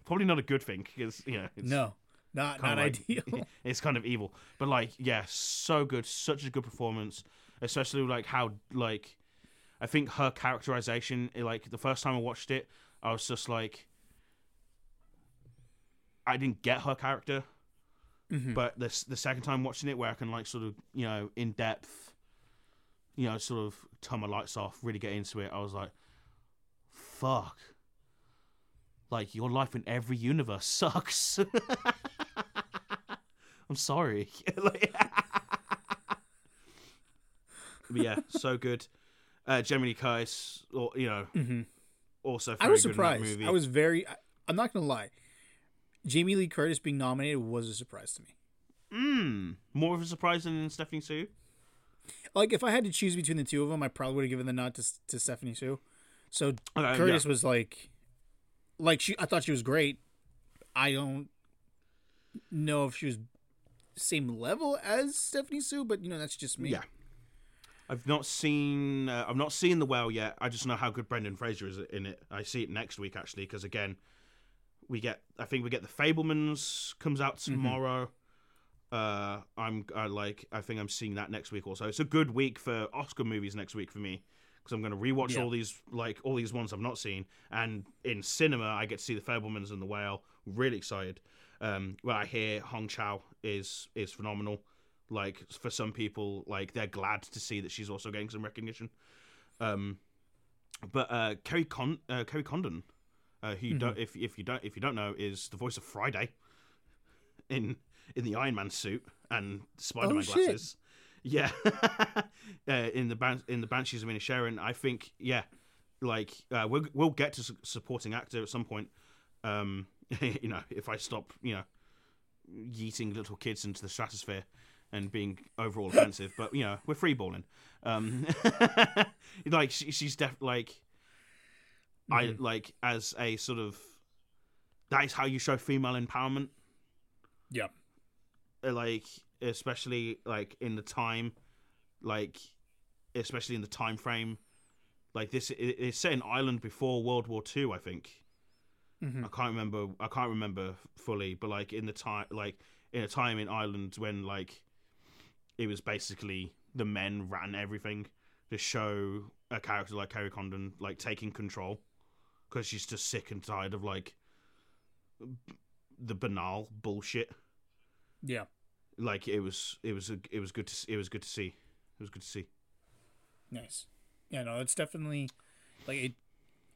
probably not a good thing because you know it's no, not not like, ideal. It's kind of evil, but like yeah, so good, such a good performance, especially like how like. I think her characterization, like the first time I watched it, I was just like, I didn't get her character. Mm-hmm. But the the second time watching it, where I can like sort of you know in depth, you know sort of turn my lights off, really get into it, I was like, fuck, like your life in every universe sucks. I'm sorry. Like, but yeah, so good. Uh, Gemini Kais, or you know, mm-hmm. also very I was good surprised. In that movie. I was very. I, I'm not gonna lie. Jamie Lee Curtis being nominated was a surprise to me. Mm, more of a surprise than Stephanie Soo. Like if I had to choose between the two of them, I probably would have given the nod to, to Stephanie Soo. So okay, Curtis yeah. was like, like she. I thought she was great. I don't know if she was same level as Stephanie Soo, but you know that's just me. Yeah. I've not seen uh, I've not seen The Whale yet. I just know how good Brendan Fraser is in it. I see it next week actually because again, we get I think we get The Fabelmans comes out tomorrow. Mm-hmm. Uh, I'm I like I think I'm seeing that next week also. It's a good week for Oscar movies next week for me because I'm going to rewatch yeah. all these like all these ones I've not seen and in cinema I get to see The Fabelmans and The Whale. Really excited. Um, where I hear Hong Chow is is phenomenal. Like, for some people, like, they're glad to see that she's also getting some recognition. Um, but uh, Kerry Con- uh, Kerry Condon, uh, who mm-hmm. don't, if if you don't if you don't know, is the voice of Friday in in the Iron Man suit and Spider-Man oh, glasses. Shit. Yeah, uh, in the ban- in the Banshees of Inisherin. I think yeah, like uh, we'll we'll get to su- supporting actor at some point. Um, you know, if I stop, you know, yeeting little kids into the stratosphere. And being overall offensive, but you know we're freeballing. Um, like she, she's def like mm-hmm. I like as a sort of that is how you show female empowerment. Yeah, like especially like in the time, like especially in the time frame, like this is set in Ireland before World War Two, I think. Mm-hmm. I can't remember. I can't remember fully, but like in the time, like in a time in Ireland when like. It was basically the men ran everything to show a character like Kerry Condon like taking control because she's just sick and tired of like b- the banal bullshit. Yeah, like it was, it was, a, it was good to, it was good to see, it was good to see. Nice, yeah, no, it's definitely like it.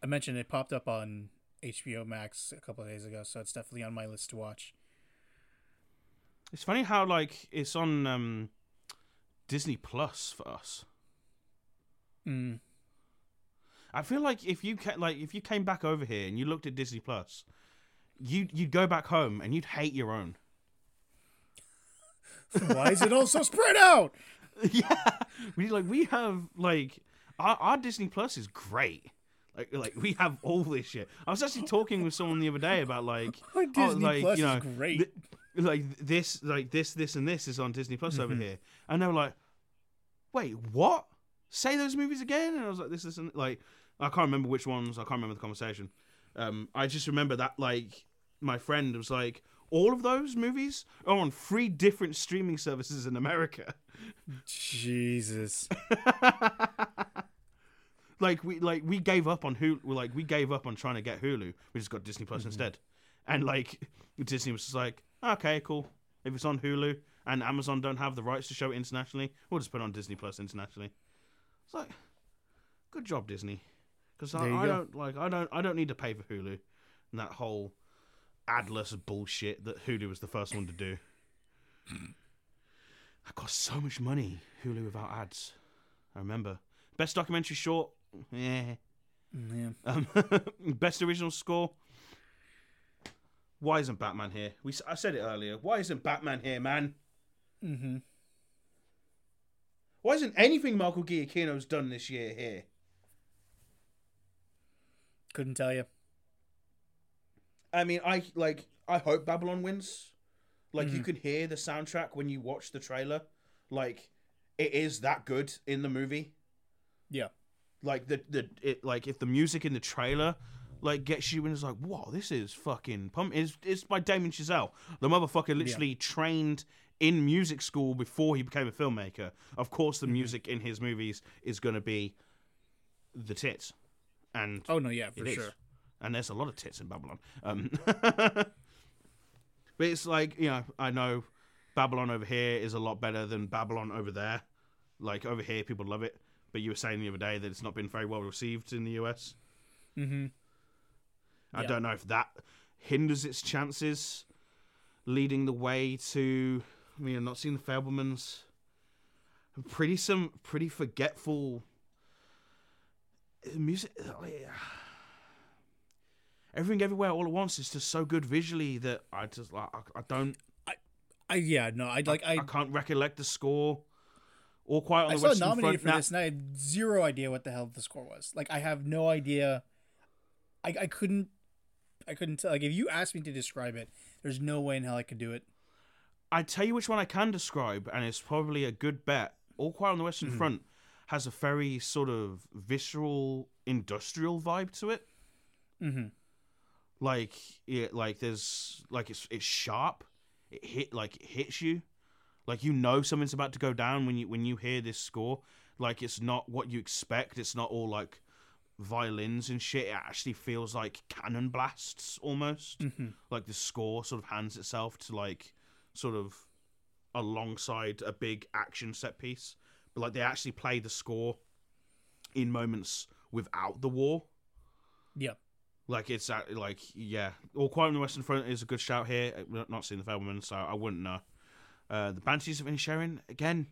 I mentioned it popped up on H B O Max a couple of days ago, so it's definitely on my list to watch. It's funny how like it's on. Um, Disney Plus for us. Mm. I feel like if you ca- like if you came back over here and you looked at Disney Plus, you you'd go back home and you'd hate your own. Why is it all so spread out? Yeah, we like we have like our, our Disney Plus is great. Like like we have all this shit. I was actually talking with someone the other day about like our Disney oh, like, Plus you know, is great. Th- Like this, like this, this, and this is on Disney Plus mm-hmm. over here, and they were like, "Wait, what? Say those movies again?" And I was like, "This isn't like I can't remember which ones. I can't remember the conversation. Um, I just remember that like my friend was like, all of those movies are on three different streaming services in America. Jesus, like we like we gave up on Hulu. Like we gave up on trying to get Hulu. We just got Disney Plus mm-hmm. instead, and like Disney was just like." Okay, cool. If it's on Hulu and Amazon don't have the rights to show it internationally, we'll just put it on Disney Plus internationally. It's like, good job, Disney, because I, I don't like I don't I don't need to pay for Hulu and that whole adless bullshit that Hulu was the first one to do. That cost so much money, Hulu without ads. I remember. Best documentary short. Yeah. Yeah. Um, best original score. Why isn't Batman here? We I said it earlier. Why isn't Batman here, man? Mm-hmm. Why isn't anything Michael Giacchino's done this year here? Couldn't tell you. I mean, I like. I hope Babylon wins. Like, mm-hmm. you can hear the soundtrack when you watch the trailer. Like, it is that good in the movie. Yeah. Like the the it like if the music in the trailer. Like, gets you and it's like, whoa, this is fucking pump. It's, it's by Damon Chazelle. The motherfucker literally yeah. trained in music school before he became a filmmaker. Of course, the mm-hmm. music in his movies is going to be the tits. And oh, no, yeah, for sure. Is. And there's a lot of tits in Babylon. Um, but it's like, you know, I know Babylon over here is a lot better than Babylon over there. Like, over here, people love it. But you were saying the other day that it's not been very well received in the U S. Mm-hmm. I yeah. don't know if that hinders its chances, leading the way to. I mean, I've not seen The Fabelmans. Pretty some pretty forgetful music. Everything, Everywhere, All at Once is just so good visually that I just like I, I don't. I, I yeah no I like I, I can't recollect the score. All Quiet on I the Western Front. I saw nominated for now. This, and I have zero idea what the hell the score was. Like, I have no idea. I I couldn't. I couldn't tell. Like, if you asked me to describe it, there's no way in hell I could do it. I tell you which one I can describe, and it's probably a good bet. All Quiet on the Western mm-hmm. Front has a very sort of visceral, industrial vibe to it. Mm-hmm. Like, it, like there's like it's it's sharp. It hit like it hits you. Like, you know something's about to go down when you when you hear this score. Like, it's not what you expect. It's not all like violins and shit. It actually feels like cannon blasts almost. Mm-hmm. Like, the score sort of hands itself to, like, sort of alongside a big action set piece, but like they actually play the score in moments without the war. Yeah, like it's like yeah. All Quiet on the Western Front is a good shout here. I've not seen The Fabelmans, so I wouldn't know. Uh, the Banshees of Inisherin again.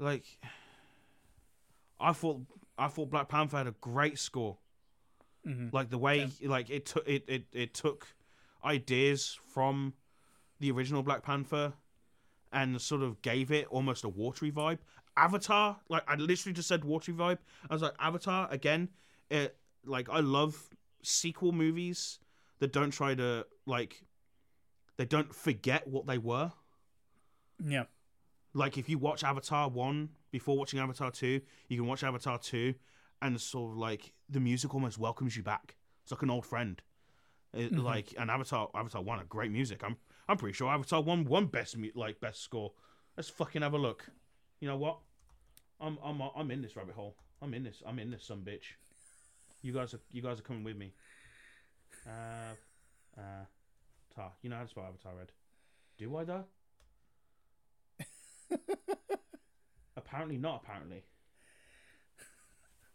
Like, I thought. I thought Black Panther had a great score. Mm-hmm. Like the way, yeah. like it took it, it, it took ideas from the original Black Panther and sort of gave it almost a watery vibe. Avatar, like I literally just said watery vibe. I was like, Avatar again. It, like, I love sequel movies that don't try to like they don't forget what they were. Yeah. Like, if you watch Avatar one before watching Avatar two, you can watch Avatar two and sort of, like, the music almost welcomes you back. It's like an old friend. It, mm-hmm. Like, and Avatar Avatar one had great music. I'm I'm pretty sure Avatar one won best, like, best score. Let's fucking have a look. You know what? I'm I'm I'm in this rabbit hole. I'm in this. I'm in this sumbitch. You guys are you guys are coming with me. Uh, uh, Tar. You know how to spell Avatar, Red. Do I, though? Apparently not, apparently.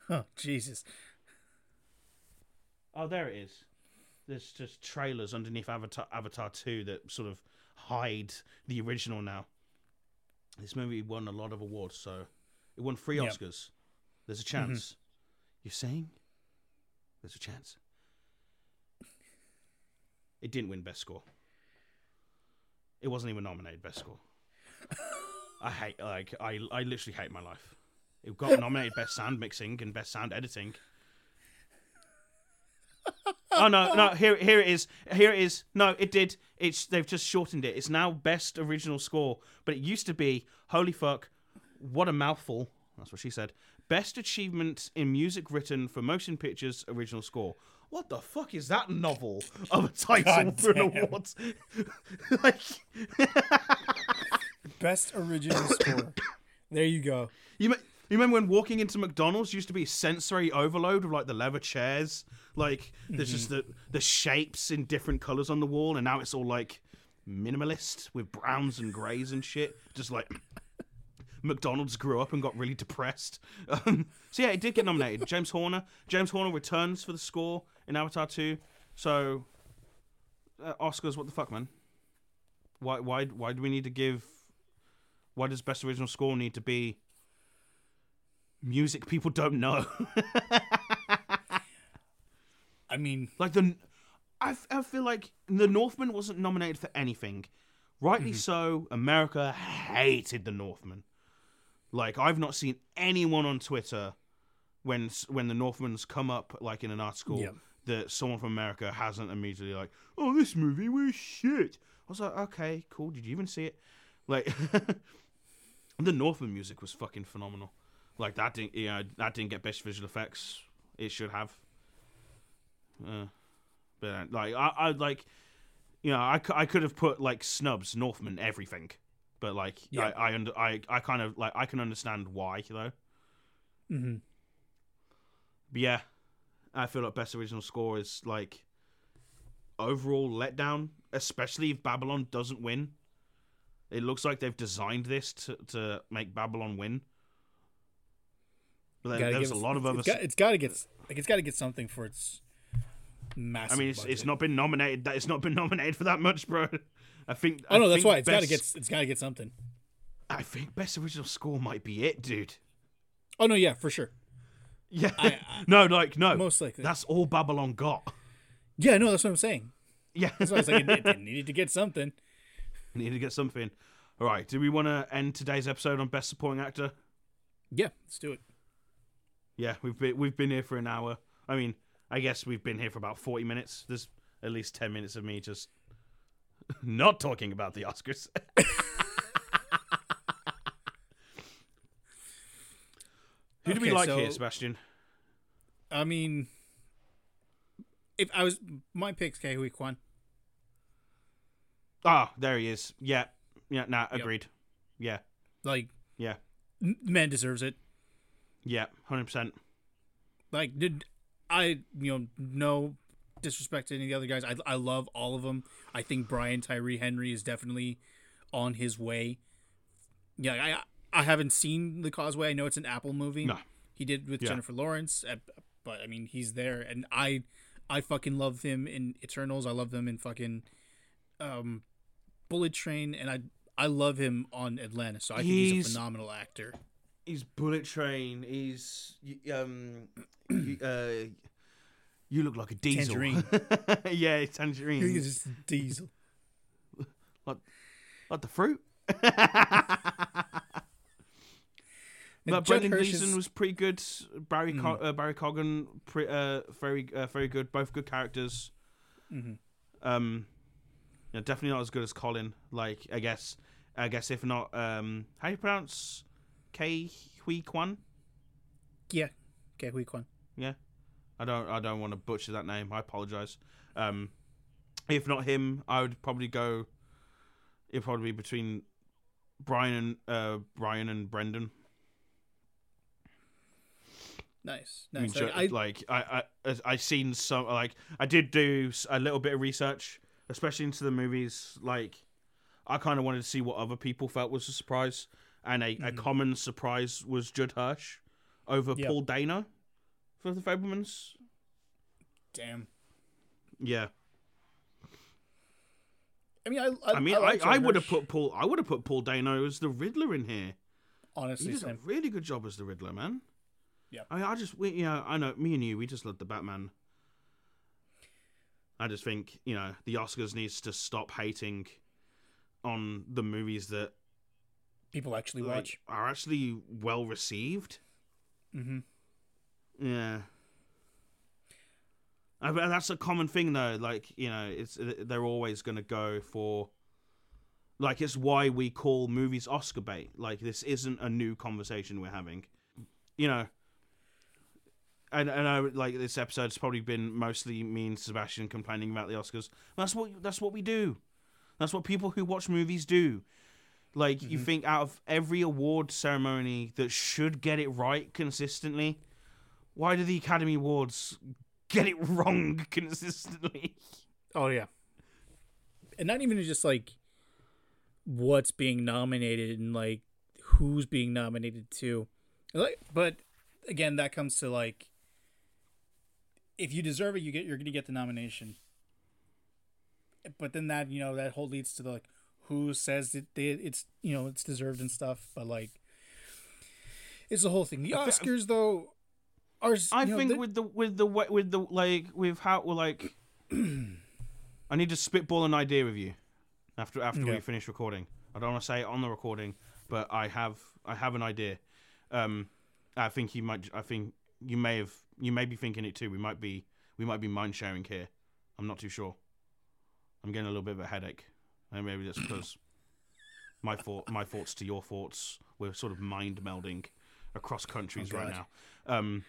Oh, Jesus. Oh, there it is. There's just trailers underneath Avatar Avatar two that sort of hide the original now. This movie won a lot of awards, so it won three Oscars. Yep. There's a chance. Mm-hmm. You're saying? There's a chance. It didn't win Best Score. It wasn't even nominated Best Score. I hate, like, I I literally hate my life. It got nominated Best Sound Mixing and Best Sound Editing. Oh, no, no, here here it is. Here it is. No, it did. It's They've just shortened it. It's now Best Original Score, but it used to be, holy fuck, what a mouthful. That's what she said. Best Achievement in Music Written for Motion Pictures Original Score. What the fuck is that novel of a title for an award? Like... Best original score. There you go. You, me- you remember when walking into McDonald's used to be sensory overload of like the leather chairs? Like, there's mm-hmm. just the, the shapes in different colours on the wall, and now it's all like minimalist with browns and greys and shit. Just like McDonald's grew up and got really depressed. Um, so yeah, it did get nominated. James Horner. James Horner returns for the score in Avatar two. So, uh, Oscars, what the fuck, man? Why, why, why do we need to give Why does Best Original Score need to be music people don't know? I mean... Like, the... I, I feel like The Northman wasn't nominated for anything. Rightly mm-hmm. so, America hated The Northman. Like, I've not seen anyone on Twitter when when The Northman's come up, like, in an article yep. that someone from America hasn't immediately, like, oh, this movie was shit. I was like, okay, cool, did you even see it? Like, The Northman music was fucking phenomenal. Like, that didn't, you know, that didn't get best visual effects. It should have. Uh, but, like, I, I like... You know, I, I could have put, like, snubs, Northman, everything. But, like, yeah. I, I, under, I I kind of, like, I can understand why, though. Mm-hmm. But, yeah, I feel like Best Original Score is, like, overall letdown, especially if Babylon doesn't win. It looks like they've designed this to, to make Babylon win. But there, there's a lot of other... It's got, it's got to get, like, it's got to get something for its... Massive I mean, it's budget. It's not been nominated. That it's not been nominated for that much, bro. I think. Oh no, I that's why it's best, gotta get. It's gotta get something. I think Best Original Score might be it, dude. Oh no, yeah, for sure. Yeah, I, I, no, like no, most likely. That's all Babylon got. Yeah, no, that's what I'm saying. Yeah, that's why I was like, it, it needed to get something. Needed to get something. All right, do we want to end today's episode on Best Supporting Actor? Yeah, let's do it. Yeah, we've been we've been here for an hour. I mean. I guess we've been here for about forty minutes. There's at least ten minutes of me just not talking about the Oscars. Who okay, do we like so, here, Sebastian? I mean, if I was my pick's Ke Huy Quan. Ah, oh, there he is. Yeah, yeah. Nah, agreed. Yep. Yeah, like yeah, n- man deserves it. Yeah, one hundred percent. Like did. I, you know, no disrespect to any of the other guys. I, I love all of them. I think Brian Tyree Henry is definitely on his way. Yeah, I I haven't seen The Causeway. I know it's an Apple movie. No. He did with yeah. Jennifer Lawrence, but I mean, he's there. And I I fucking love him in Eternals. I love them in fucking um, Bullet Train. And I I love him on Atlantis. So I he's... think he's a phenomenal actor. He's Bullet Train. He's um, you, uh, you look like a diesel. Tangerine. Yeah, tangerine. He's just diesel. Like, like the fruit. But Brendan Gleeson was pretty good. Barry mm. Co- uh, Barry Coggan, pre- uh, very uh, very good. Both good characters. Mm-hmm. Um, yeah, definitely not as good as Colin. Like I guess, I guess if not, um, how do you pronounce? Ke Huy Quan? Yeah, Ke Huy Quan. Yeah. I don't I don't want to butcher that name. I apologize. Um, if not him, I would probably go it'd probably be between Brian and uh, Brian and Brendan. Nice. Nice. I mean, I, like I I I seen some like I did do a little bit of research, especially into the movies. Like I kind of wanted to see what other people felt was a surprise. And a, mm-hmm. a common surprise was Judd Hirsch over yep. Paul Dano for The Fabelmans. Damn. Yeah. I mean, I. I, I mean, I, like I, I would have put Paul. I would have put Paul Dano as the Riddler in here. Honestly, he did same. a really good job as the Riddler, man. Yeah. I, mean, I just, we, you know, I know, me and you, we just love the Batman. I just think, you know, the Oscars needs to stop hating on the movies that. People actually watch like, are actually well received. Mm-hmm. Yeah, I mean, that's a common thing though. Like you know, it's they're always going to go for. Like it's why we call movies Oscar bait. Like this isn't a new conversation we're having. You know, and and I like this episode's probably been mostly me and Sebastian complaining about the Oscars. That's what that's what we do. That's what people who watch movies do. Like, mm-hmm. you think out of every award ceremony that should get it right consistently, why do the Academy Awards get it wrong consistently? Oh, yeah. And not even just, like, what's being nominated and, like, who's being nominated to. Like, but, again, that comes to, like, if you deserve it, you get, you're going to get the nomination. But then that, you know, that whole leads to, the, like, who says that they, it's, you know, it's deserved and stuff, but like it's the whole thing. The Oscars though are I know, think with the with the with the like with how we're like I need to spitball an idea with you after after yeah. we finish recording. I don't want to say it on the recording, but I have I have an idea. Um, I think you might. I think you may have. You may be thinking it too. We might be. We might be mind sharing here. I'm not too sure. I'm getting a little bit of a headache, and maybe that's because my thought, my thoughts to your thoughts, we're sort of mind melding across countries oh, right now. Um,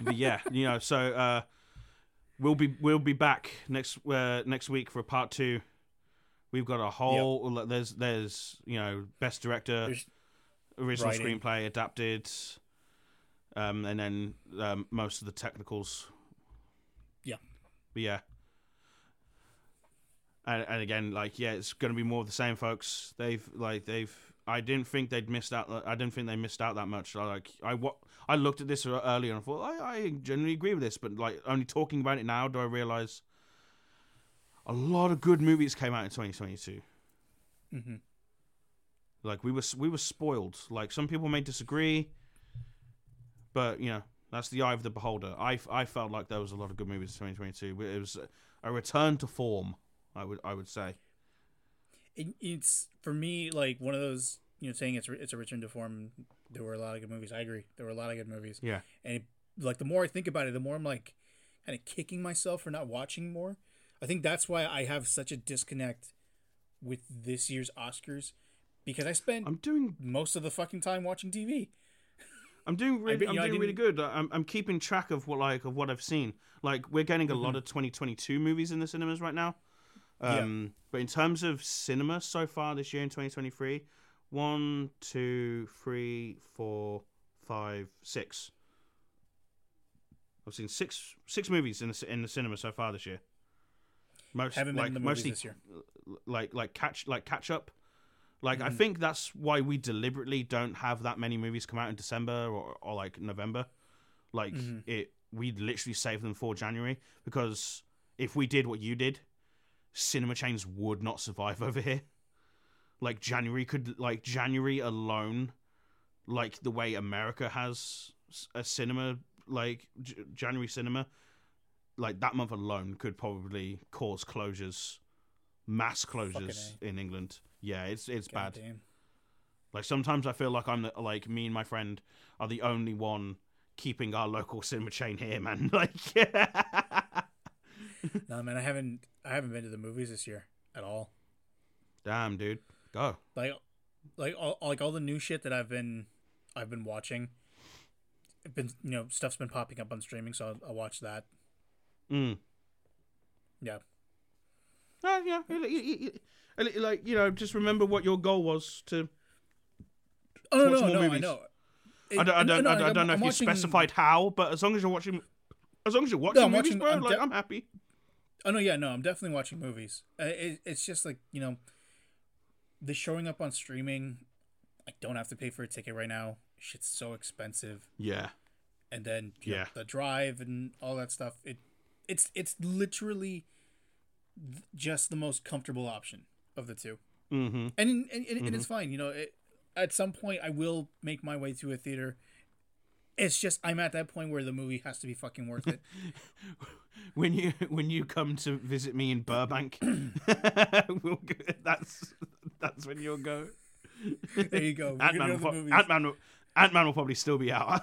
but yeah, you know. So uh, we'll be we'll be back next uh, next week for part two. We've got a whole yep. there's there's you know best director, there's original writing. Screenplay adapted, um, and then um, most of the technicals. Yeah, but yeah, and and again like yeah, it's going to be more of the same, folks. They've like they've I didn't think they'd missed out. I didn't think they missed out that much. I, like I what I looked at this earlier and I thought I, I generally agree with this, but like only talking about it now do I realize. A lot of good movies came out in twenty twenty-two. Mm-hmm. Like we were, we were spoiled. Like some people may disagree, but you know that's the eye of the beholder. I, I felt like there was a lot of good movies in twenty twenty-two. It was a return to form. I would, I would say. It, it's for me like one of those you know saying it's it's a return to form. There were a lot of good movies. I agree. There were a lot of good movies. Yeah. And it, like the more I think about it, the more I'm like kind of kicking myself for not watching more. I think that's why I have such a disconnect with this year's Oscars, because I spent I'm doing most of the fucking time watching T V. I'm doing really, I, I'm know, doing really good. I'm I'm keeping track of what like of what I've seen. Like we're getting a mm-hmm. lot of twenty twenty-two movies in the cinemas right now. Um, yeah. But in terms of cinema so far this year in twenty twenty-three, one, two, three, four, five, six. I've seen six six movies in the in the cinema so far this year. Most, Haven't been like, in the movies mostly, this year. Like like catch like catch up. Like mm. I think that's why we deliberately don't have that many movies come out in December or, or like November. Like mm-hmm. it we literally save them for January, because if we did what you did, cinema chains would not survive over here. Like January could like January alone, like the way America has a cinema like J- January cinema. Like that month alone could probably cause closures, mass closures in England. Yeah, it's it's God bad. Damn. Like sometimes I feel like I'm the, like me and my friend are the only one keeping our local cinema chain here, man. Like, yeah. No, man, I haven't I haven't been to the movies this year at all. Damn, dude, go. Like, like all like all the new shit that I've been I've been watching. I've been you know stuff's been popping up on streaming, so I'll, I'll watch that. Mm. Yeah. Uh, yeah. Like, you know, just remember what your goal was to oh, watch no, more no, movies. I know. It, I don't. I don't. No, I don't, I don't know I'm if watching... you specified how, but as long as you're watching, as long as you're watching no, movies, watching, bro, I'm like de- I'm happy. Oh no, yeah, no, I'm definitely watching movies. It, it's just like you know, the showing up on streaming. I don't have to pay for a ticket right now. Shit's so expensive. Yeah. And then you yeah, know, the drive and all that stuff. It. It's it's literally just the most comfortable option of the two, mm-hmm. and and, and, mm-hmm. and it's fine. You know, it, at some point I will make my way to a theater. It's just I'm at that point where the movie has to be fucking worth it. when you when you come to visit me in Burbank, we'll, that's that's when you'll go. There you go. Ant-Man will, pro- Ant-Man, will, Ant-Man will probably still be out.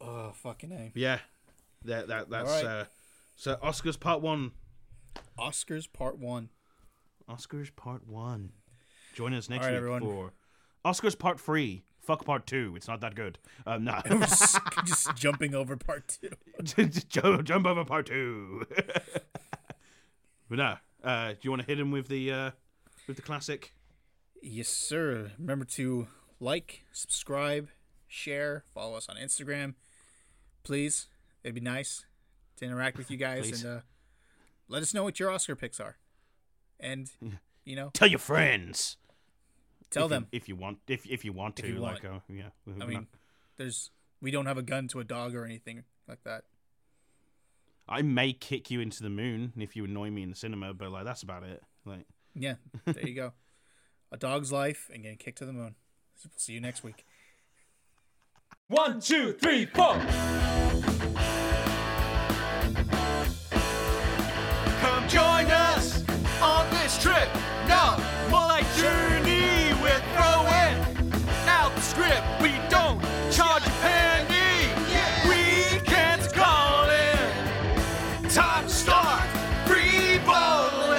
Oh, fucking A. Yeah. That, that, that's, right. uh, so Oscars part one. Oscars part one. Oscars part one. Join us next right, week everyone. for Oscars part three. Fuck part two. It's not that good. Um, no. just, just jumping over part two. just jump, jump over part two. But no. Uh, do you want to hit him with the, uh, with the classic? Yes, sir. Remember to like, subscribe, share, follow us on Instagram. Please, it'd be nice to interact with you guys Please. and uh, let us know what your Oscar picks are. And you know, tell your friends. Tell if them you, if you want. If if you want to, you like, want. Uh, yeah. I mean, not. there's we don't have a gun to a dog or anything like that. I may kick you into the moon if you annoy me in the cinema, but like that's about it. Like, yeah, there you go. A dog's life and getting kicked to the moon. We'll see you next week. One, two, three, four. Come join us on this trip. No, more like journey. We're throwing out the script. We don't charge a penny. Weekends calling. Top star, free bowling.